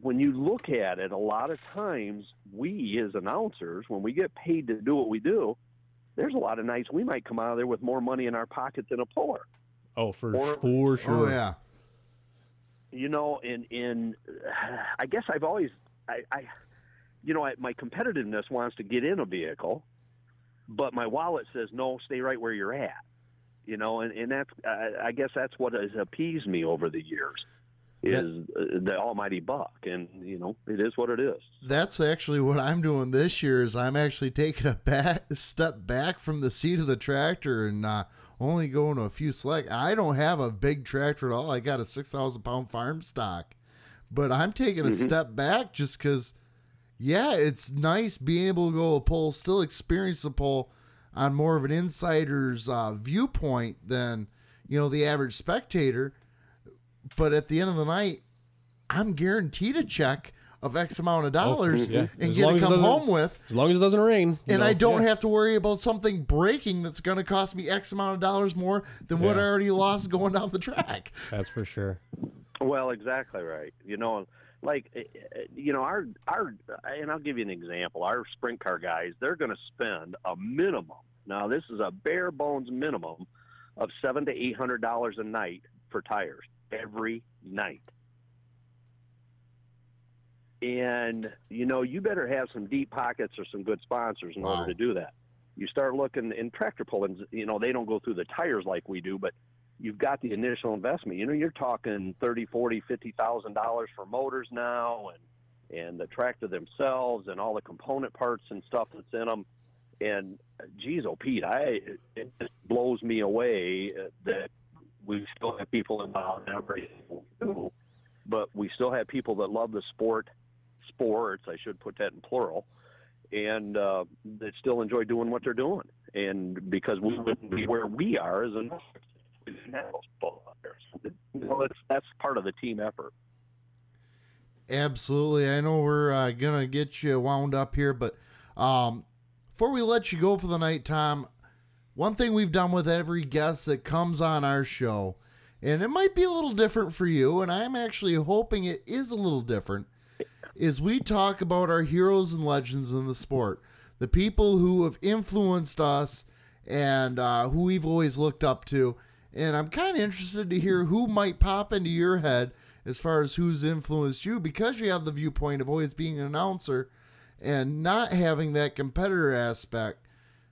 when you look at it, a lot of times we as announcers, when we get paid to do what we do, there's a lot of nights we might come out of there with more money in our pocket than a puller. Oh, for sure. Oh, yeah. You know, I guess I've always, my competitiveness wants to get in a vehicle, but my wallet says, no, stay right where you're at. You know, and that's, I guess that's what has appeased me over the years. Is the almighty buck, and you know, it is what it is. That's actually what I'm doing this year. Is I'm actually taking a step back from the seat of the tractor and only going to a few select. I don't have a big tractor at all. I got a 6,000 pound farm stock, but I'm taking a step back just because, yeah, it's nice being able to go to a poll, still experience the poll on more of an insider's viewpoint than, you know, the average spectator. But at the end of the night, I'm guaranteed a check of X amount of dollars and get to come home with. As long as it doesn't rain. And I don't have to worry about something breaking that's going to cost me X amount of dollars more than what I already lost going down the track. That's for sure. Well, exactly right. You know, like, you know, our and I'll give you an example. Our sprint car guys, they're going to spend a minimum. Now, this is a bare bones minimum of $700 to $800 a night for tires every night. And, you know, you better have some deep pockets or some good sponsors in order to do that. You start looking in tractor pullings, you know, they don't go through the tires like we do, but you've got the initial investment. You know, you're talking $30,000, $40,000, $50,000 for motors now and the tractor themselves and all the component parts and stuff that's in them. And, geez, oh, Pete, it just blows me away that we still have people involved in everything we do, but we still have people that love the sports, I should put that in plural, and that still enjoy doing what they're doing. And because we wouldn't be where we are as an that's part of the team effort. Absolutely. I know we're going to get you wound up here, but before we let you go for the night, Tom, one thing we've done with every guest that comes on our show, and it might be a little different for you, and I'm actually hoping it is a little different, is we talk about our heroes and legends in the sport, the people who have influenced us and who we've always looked up to. And I'm kind of interested to hear who might pop into your head as far as who's influenced you, because you have the viewpoint of always being an announcer and not having that competitor aspect.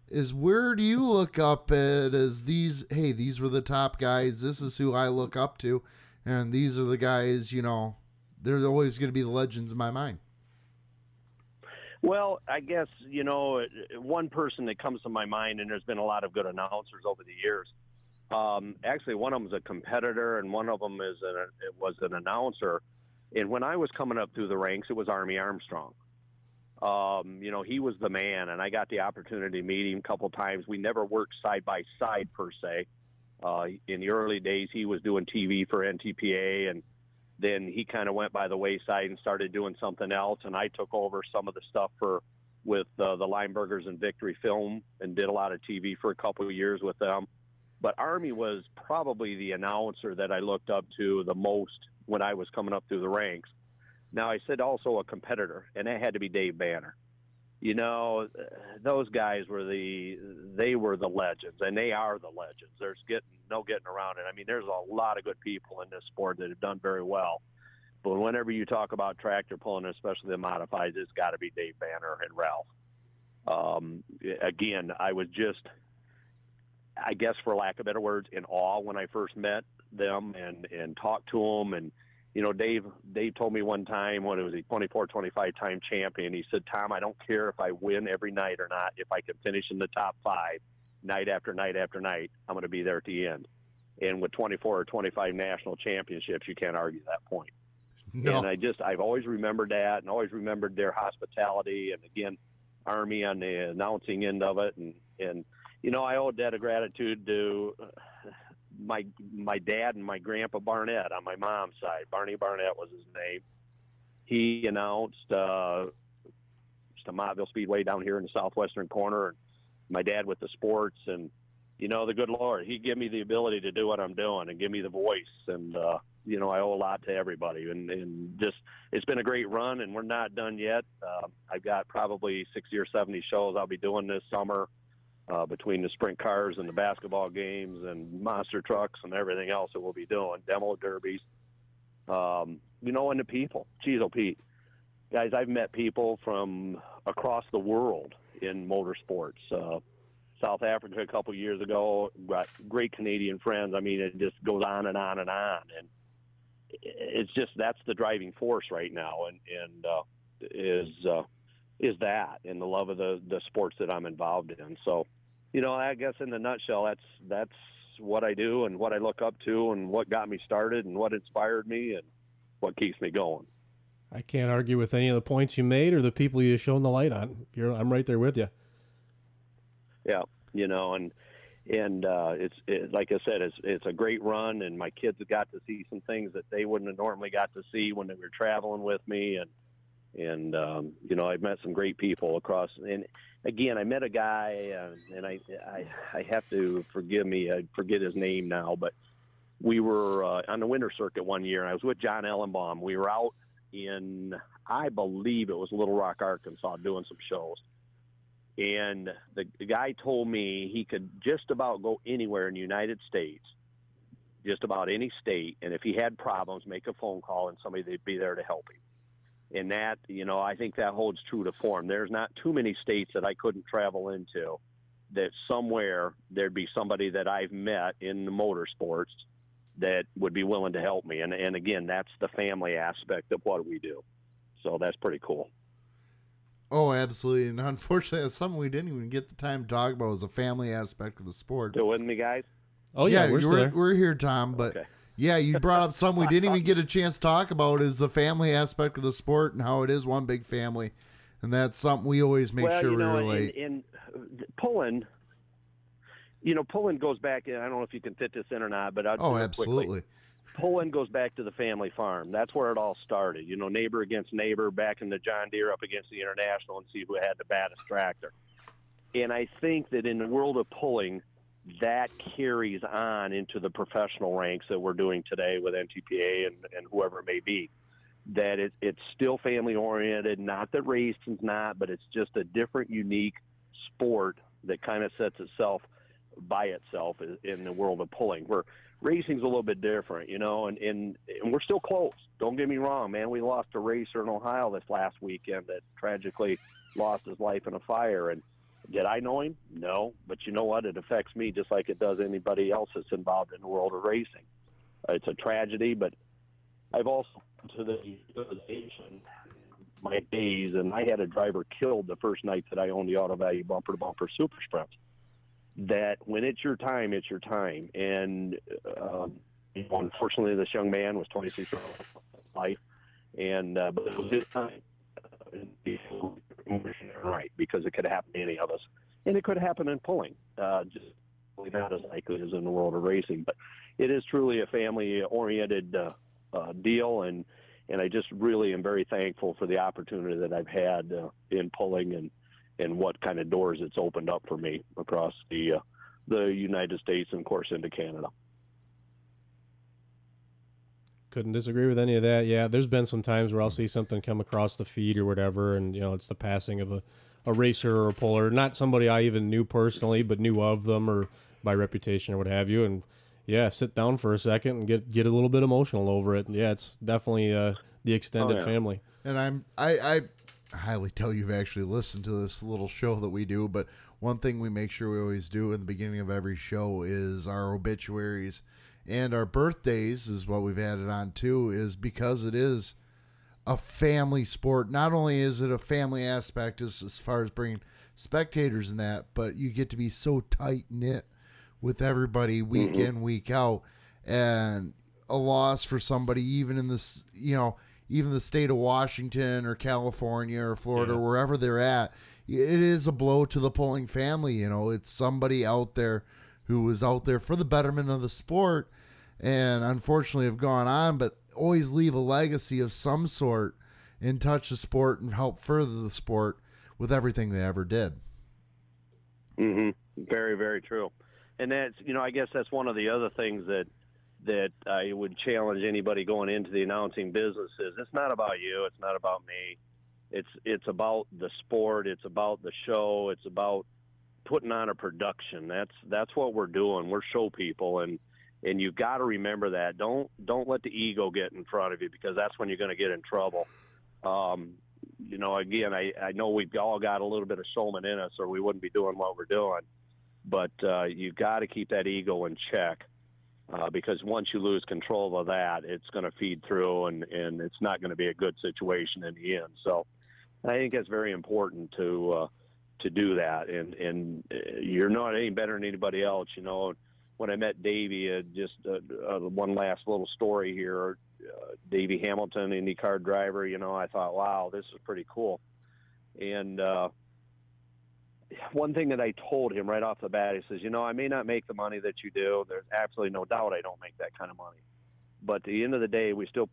Is where do you look up at as these, hey, these were the top guys, this is who I look up to, and these are the guys, you know, they're always going to be the legends in my mind? Well, I guess, you know, one person that comes to my mind, and there's been a lot of good announcers over the years. Actually, one of them is a competitor, and one of them was an announcer. And when I was coming up through the ranks, it was Army Armstrong. You know, he was the man, and I got the opportunity to meet him a couple times. We never worked side by side, per se. In the early days, he was doing TV for NTPA, and then he kind of went by the wayside and started doing something else, and I took over some of the stuff with the Linebergers and Victory Film and did a lot of TV for a couple of years with them. But Army was probably the announcer that I looked up to the most when I was coming up through the ranks. Now, I said also a competitor, and that had to be Dave Banner. You know, those guys were the legends, and they are the legends. There's no getting around it. I mean, there's a lot of good people in this sport that have done very well. But whenever you talk about tractor pulling, especially the modifieds, it's got to be Dave Banner and Ralph. Again, I was just, I guess for lack of better words, in awe when I first met them and talked to them. And you know, Dave told me one time, what was he, 24, 25-time champion, he said, Tom, I don't care if I win every night or not. If I can finish in the top five night after night after night, I'm going to be there at the end. And with 24 or 25 national championships, you can't argue that point. No. And I've always remembered that and always remembered their hospitality and, again, Army on the announcing end of it. And you know, I owe a debt of gratitude to my dad and my grandpa Barnett on my mom's side. Barney Barnett was his name. He announced the Montville Speedway down here in the southwestern corner. My dad with the sports, and you know, the good Lord, he gave me the ability to do what I'm doing and give me the voice. And you know, I owe a lot to everybody. And just, it's been a great run, and we're not done yet. I've got probably 60 or 70 shows I'll be doing this summer. Between the sprint cars and the basketball games and monster trucks and everything else that we'll be doing, demo derbies, you know, and the people. Geez, oh, Pete. Guys, I've met people from across the world in motorsports. South Africa a couple years ago, got great Canadian friends. I mean, it just goes on and on and on. And it's just, that's the driving force right now, and is that, and the love of the sports that I'm involved in. So, you know, I guess in a nutshell, that's what I do and what I look up to and what got me started and what inspired me and what keeps me going. I can't argue with any of the points you made or the people you shone the light on. I'm right there with you. Yeah, you know, and it's like I said, it's a great run, and my kids got to see some things that they wouldn't have normally got to see when they were traveling with me, and you know, I've met some great people across. And again, I met a guy, and I have to forgive me, I forget his name now, but we were on the winter circuit one year, and I was with John Ellenbaum. We were out in, I believe it was Little Rock, Arkansas, doing some shows. And the guy told me he could just about go anywhere in the United States, just about any state, and if he had problems, make a phone call and somebody, they'd be there to help him. And that, you know, I think that holds true to form. There's not too many states that I couldn't travel into that somewhere there'd be somebody that I've met in the motorsports that would be willing to help me. And again, that's the family aspect of what we do. So that's pretty cool. Oh, absolutely. And unfortunately, that's something we didn't even get the time to talk about, was the family aspect of the sport. Still with me, guys? Oh, yeah, we're here, Tom. But, okay. Yeah, you brought up something we didn't even get a chance to talk about, is the family aspect of the sport and how it is one big family. And that's something we always make sure we relate. And Pullen goes back, and I don't know if you can fit this in or not, but I'll do it quickly. Pullen goes back to the family farm. That's where it all started. You know, neighbor against neighbor, backing the John Deere up against the International and see who had the baddest tractor. And I think that in the world of pulling, that carries on into the professional ranks that we're doing today with NTPA and whoever it may be. That it's still family-oriented, not that racing's not, but it's just a different, unique sport that kind of sets itself by itself in the world of pulling. Where racing's a little bit different, you know, and we're still close. Don't get me wrong, man. We lost a racer in Ohio this last weekend that tragically lost his life in a fire. And did I know him? No. But you know what? It affects me just like it does anybody else that's involved in the world of racing. It's a tragedy, but I've also come to the realization my days, and I had a driver killed the first night that I owned the Auto Value bumper-to-bumper Super Sprint. That when it's your time, it's your time. And unfortunately, this young man was 26 years old life, and but it was his time. Right, because it could happen to any of us, and it could happen in pulling. Just not as likely as in the world of racing, but it is truly a family-oriented deal, and I just really am very thankful for the opportunity that I've had in pulling and what kind of doors it's opened up for me across the United States and, of course, into Canada. Couldn't disagree with any of that. Yeah, there's been some times where I'll see something come across the feed or whatever, and, you know, it's the passing of a racer or a puller, not somebody I even knew personally, but knew of them or by reputation or what have you. And, yeah, sit down for a second and get a little bit emotional over it. And, yeah, it's definitely the extended family. And I highly tell you've actually listened to this little show that we do, but one thing we make sure we always do in the beginning of every show is our obituaries and our birthdays is what we've added on to, is because it is a family sport. Not only is it a family aspect as far as bringing spectators in that, but you get to be so tight knit with everybody week in, week out, and a loss for somebody, even in this, you know, even the state of Washington or California or Florida, or wherever they're at, it is a blow to the pulling family. You know, it's somebody out there who was out there for the betterment of the sport and unfortunately have gone on, but always leave a legacy of some sort and touch the sport and help further the sport with everything they ever did. Mm-hmm. Very, very true. And that's, you know, I guess that's one of the other things that I would challenge anybody going into the announcing business is it's not about you. It's not about me. It's about the sport. It's about the show. It's about putting on a production. That's what we're doing. We're show people. And you've got to remember that. Don't let the ego get in front of you, because that's when you're going to get in trouble. You know, again, I know we've all got a little bit of showman in us or we wouldn't be doing what we're doing, but you've got to keep that ego in check. Because once you lose control of that, it's going to feed through and it's not going to be a good situation in the end. So I think that's very important to do that. And you're not any better than anybody else. You know, when I met Davey, one last little story here, Davey Hamilton, Indy car driver, you know, I thought, wow, this is pretty cool. And one thing that I told him right off the bat, he says, you know, I may not make the money that you do. There's absolutely no doubt I don't make that kind of money. But at the end of the day, we still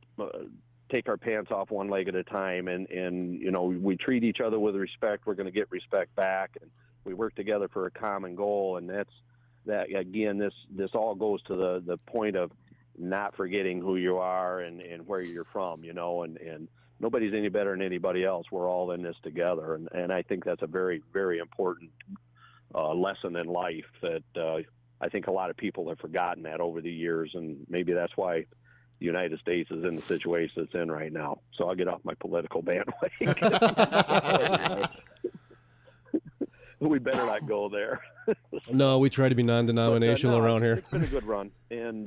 take our pants off one leg at a time. And you know, we treat each other with respect. We're going to get respect back. And we work together for a common goal. And that's that. Again, this all goes to the point of not forgetting who you are and where you're from, you know, and nobody's any better than anybody else. We're all in this together. And I think that's a very, very important lesson in life that I think a lot of people have forgotten that over the years. And maybe that's why the United States is in the situation it's in right now. So I'll get off my political bandwagon. We better not go there. No, we try to be non-denominational around here. It's been a good run. And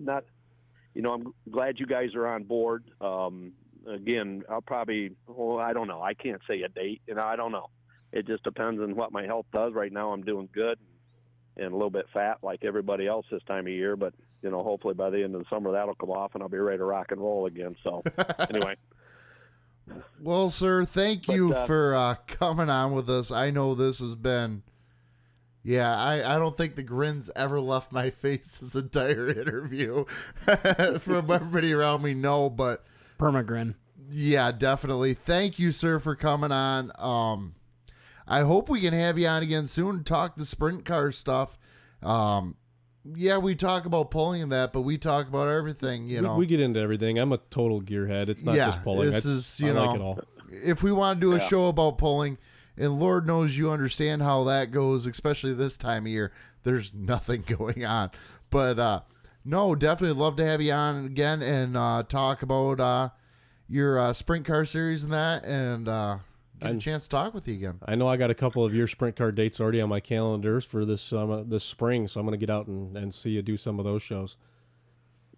not, you know, I'm glad you guys are on board. Again, I'll probably, I don't know. I can't say a date. You know, I don't know. It just depends on what my health does. Right now I'm doing good and a little bit fat like everybody else this time of year. But, you know, hopefully by the end of the summer that'll come off and I'll be ready to rock and roll again. So, anyway. Well, sir, thank you for coming on with us. I know this has been, I don't think the grins ever left my face this entire interview. From everybody around me, no, but. Permagrin. Yeah, definitely. Thank you, sir, for coming on. I hope we can have you on again soon and talk the sprint car stuff. Yeah, we talk about pulling and that, but we talk about everything, you know. We get into everything. I'm a total gearhead. It's not just pulling. I like it all. If we want to do a show about pulling, and Lord knows you understand how that goes, especially this time of year, there's nothing going on. But, no, definitely love to have you on again and talk about your sprint car series and that and get a chance to talk with you again. I know I got a couple of your sprint car dates already on my calendars for this spring, so I'm going to get out and see you do some of those shows.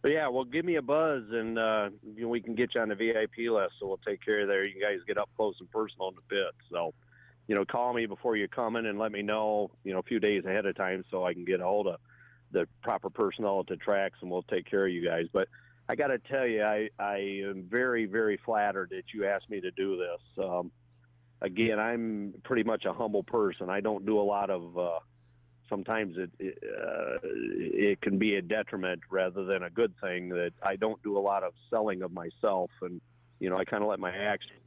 But yeah, well, give me a buzz, and we can get you on the VIP list, so we'll take care of there. You guys get up close and personal in the pit. So, you know, call me before you're coming and let me know, you know, a few days ahead of time so I can get a hold of the proper personnel at the tracks, and we'll take care of you guys. But I got to tell you, I am very, very flattered that you asked me to do this. Again, I'm pretty much a humble person. I don't do a lot of, sometimes it can be a detriment rather than a good thing that I don't do a lot of selling of myself. And, you know, I kind of let my actions,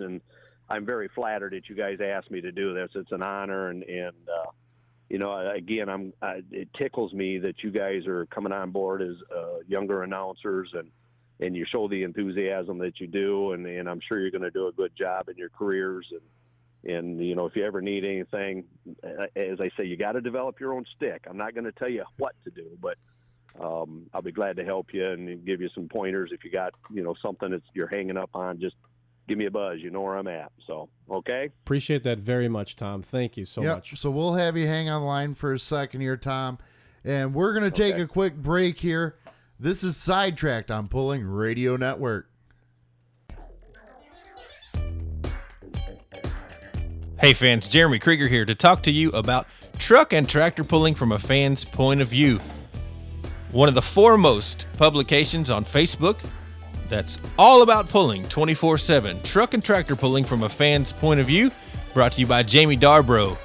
and I'm very flattered that you guys asked me to do this. It's an honor. And you know, again, it tickles me that you guys are coming on board as younger announcers, and you show the enthusiasm that you do, and I'm sure you're going to do a good job in your careers. And you know, if you ever need anything, as I say, you got to develop your own stick. I'm not going to tell you what to do, but I'll be glad to help you and give you some pointers. If you got, you know, something that you're hanging up on, just give me a buzz. You know where I'm at. So, okay. Appreciate that very much, Tom. Thank you so much. So we'll have you hang on the line for a second here, Tom. And we're going to take a quick break here. This is Sidetracked on Pulling Radio Network. Hey fans, Jeremy Krieger here to talk to you about truck and tractor pulling from a fan's point of view. One of the foremost publications on Facebook that's all about pulling 24/7. Truck and Tractor Pulling from a Fan's Point of View, brought to you by Jamie Darbrough,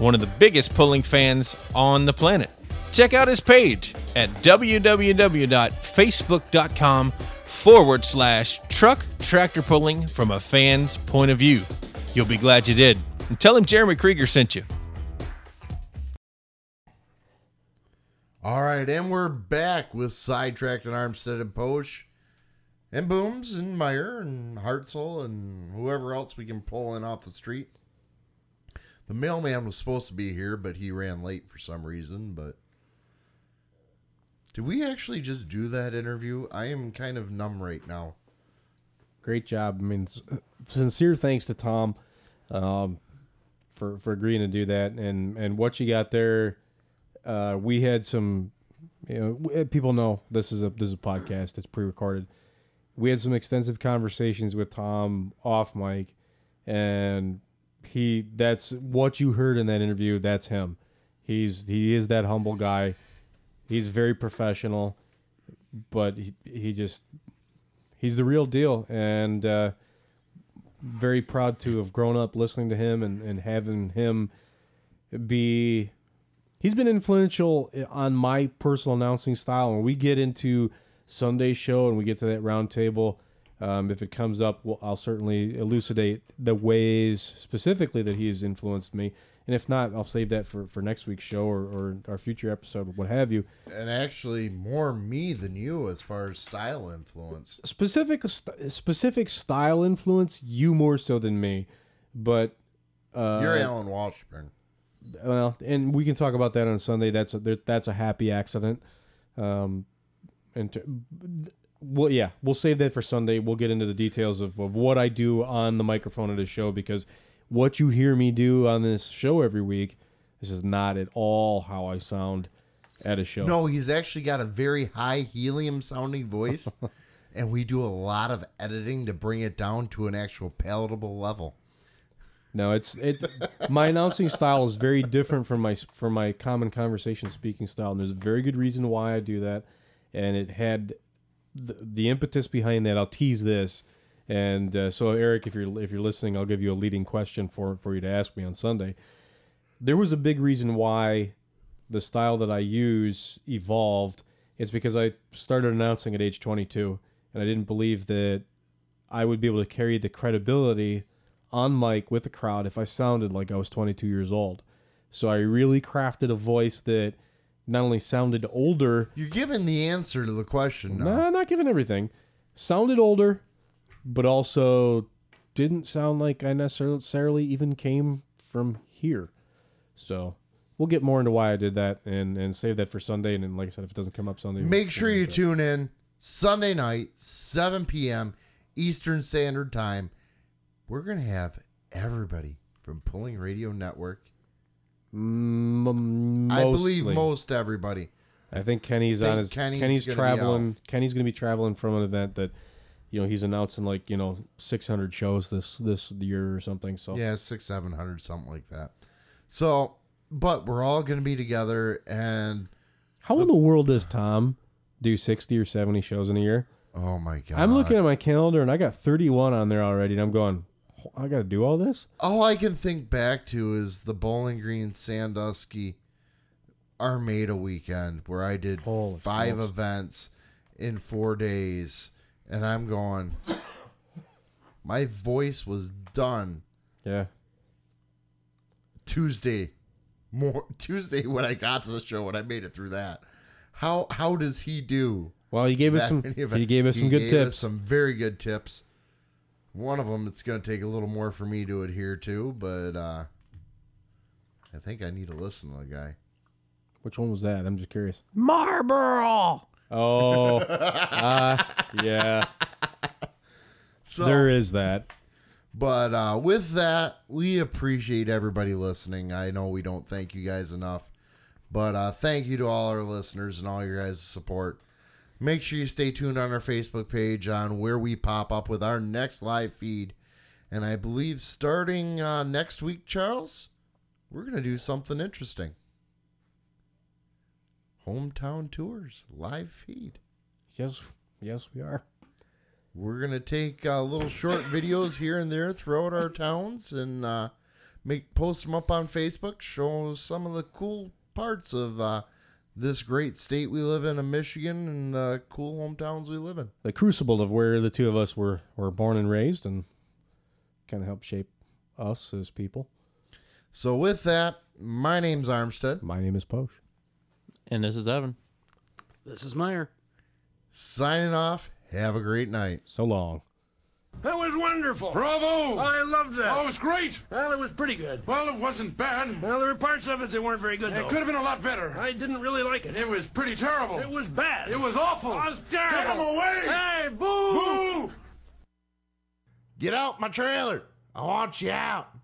one of the biggest pulling fans on the planet. Check out his page at www.facebook.com/ Truck Tractor Pulling from a Fan's Point of View. You'll be glad you did. And tell him Jeremy Krieger sent you. All right, and we're back with Sidetracked and Armstead and Posh. And Booms and Meyer and Hartzell and whoever else we can pull in off the street. The mailman was supposed to be here, but he ran late for some reason. But did we actually just do that interview? I am kind of numb right now. Great job. I mean, sincere thanks to Tom for agreeing to do that. And what you got there, we had some, you know, people know this is a podcast. It's pre-recorded. We had some extensive conversations with Tom off mic, and that's what you heard in that interview. That's him. He is that humble guy. He's very professional, but he's the real deal. And very proud to have grown up listening to him and having him be. He's been influential on my personal announcing style. When we get into Sunday's show and we get to that round table, if it comes up, I'll certainly elucidate the ways specifically that he has influenced me. And if not, I'll save that for next week's show or our future episode, what have you. And actually more me than you as far as style influence. Specific style influence, you more so than me. But you're Alan Washburn. Well, and we can talk about that on Sunday. That's a happy accident. We'll save that for Sunday. We'll get into the details of what I do on the microphone of this show, because what you hear me do on this show every week, this is not at all how I sound at a show. No, he's actually got a very high helium sounding voice, and we do a lot of editing to bring it down to an actual palatable level. No, it's my announcing style is very different from my common conversation speaking style, and there's a very good reason why I do that, and it had the impetus behind that. I'll tease this, and so Eric, if you're listening, I'll give you a leading question for you to ask me on Sunday. There was a big reason why the style that I use evolved. It's because I started announcing at age 22, and I didn't believe that I would be able to carry the credibility on mic with the crowd if I sounded like I was 22 years old. So I really crafted a voice that not only sounded older. You're giving the answer to the question now. No, I'm not giving everything. Sounded older, but also didn't sound like I necessarily even came from here. So we'll get more into why I did that and save that for Sunday. And then, like I said, if it doesn't come up Sunday, make sure you tune in Sunday night, 7 p.m. Eastern Standard Time. We're going to have everybody from Pulling Radio Network. I believe most everybody. I think Kenny's going to be traveling from an event that, you know, he's announcing like, you know, 600 shows this year or something. So yeah, 700, something like that. So, but we're all going to be together. And how in the world does Tom do 60 or 70 shows in a year? Oh my God. I'm looking at my calendar and I got 31 on there already, and I'm going, I got to do all this? All I can think back to is the Bowling Green Sandusky Armada weekend where I did five events in 4 days, and I'm going, my voice was done. Yeah. Tuesday when I got to the show and I made it through that. How does he do? Well, he gave us some good tips. Some very good tips. One of them, it's going to take a little more for me to adhere to, but I think I need to listen to the guy. Which one was that? I'm just curious. Marlboro! Oh, yeah. So, there is that. But with that, we appreciate everybody listening. I know we don't thank you guys enough, but thank you to all our listeners and all your guys' support. Make sure you stay tuned on our Facebook page on where we pop up with our next live feed. And I believe starting next week, Charles, we're going to do something interesting. Hometown Tours live feed. Yes, we are. We're going to take little short videos here and there throughout our towns and post them up on Facebook, show some of the cool parts of this great state we live in Michigan, and the cool hometowns we live in. The crucible of where the two of us were born and raised, and kind of helped shape us as people. So with that, my name's Armstead. My name is Posh. And this is Evan. This is Meyer. Signing off. Have a great night. So long. That was wonderful. Bravo. I loved that. Oh, it was great. Well, it was pretty good. Well, it wasn't bad. Well, there were parts of it that weren't very good, though. It could have been a lot better. I didn't really like it. It was pretty terrible. It was bad. It was awful. I was terrible. Get him away. Hey, boo. Boo. Get out my trailer. I want you out.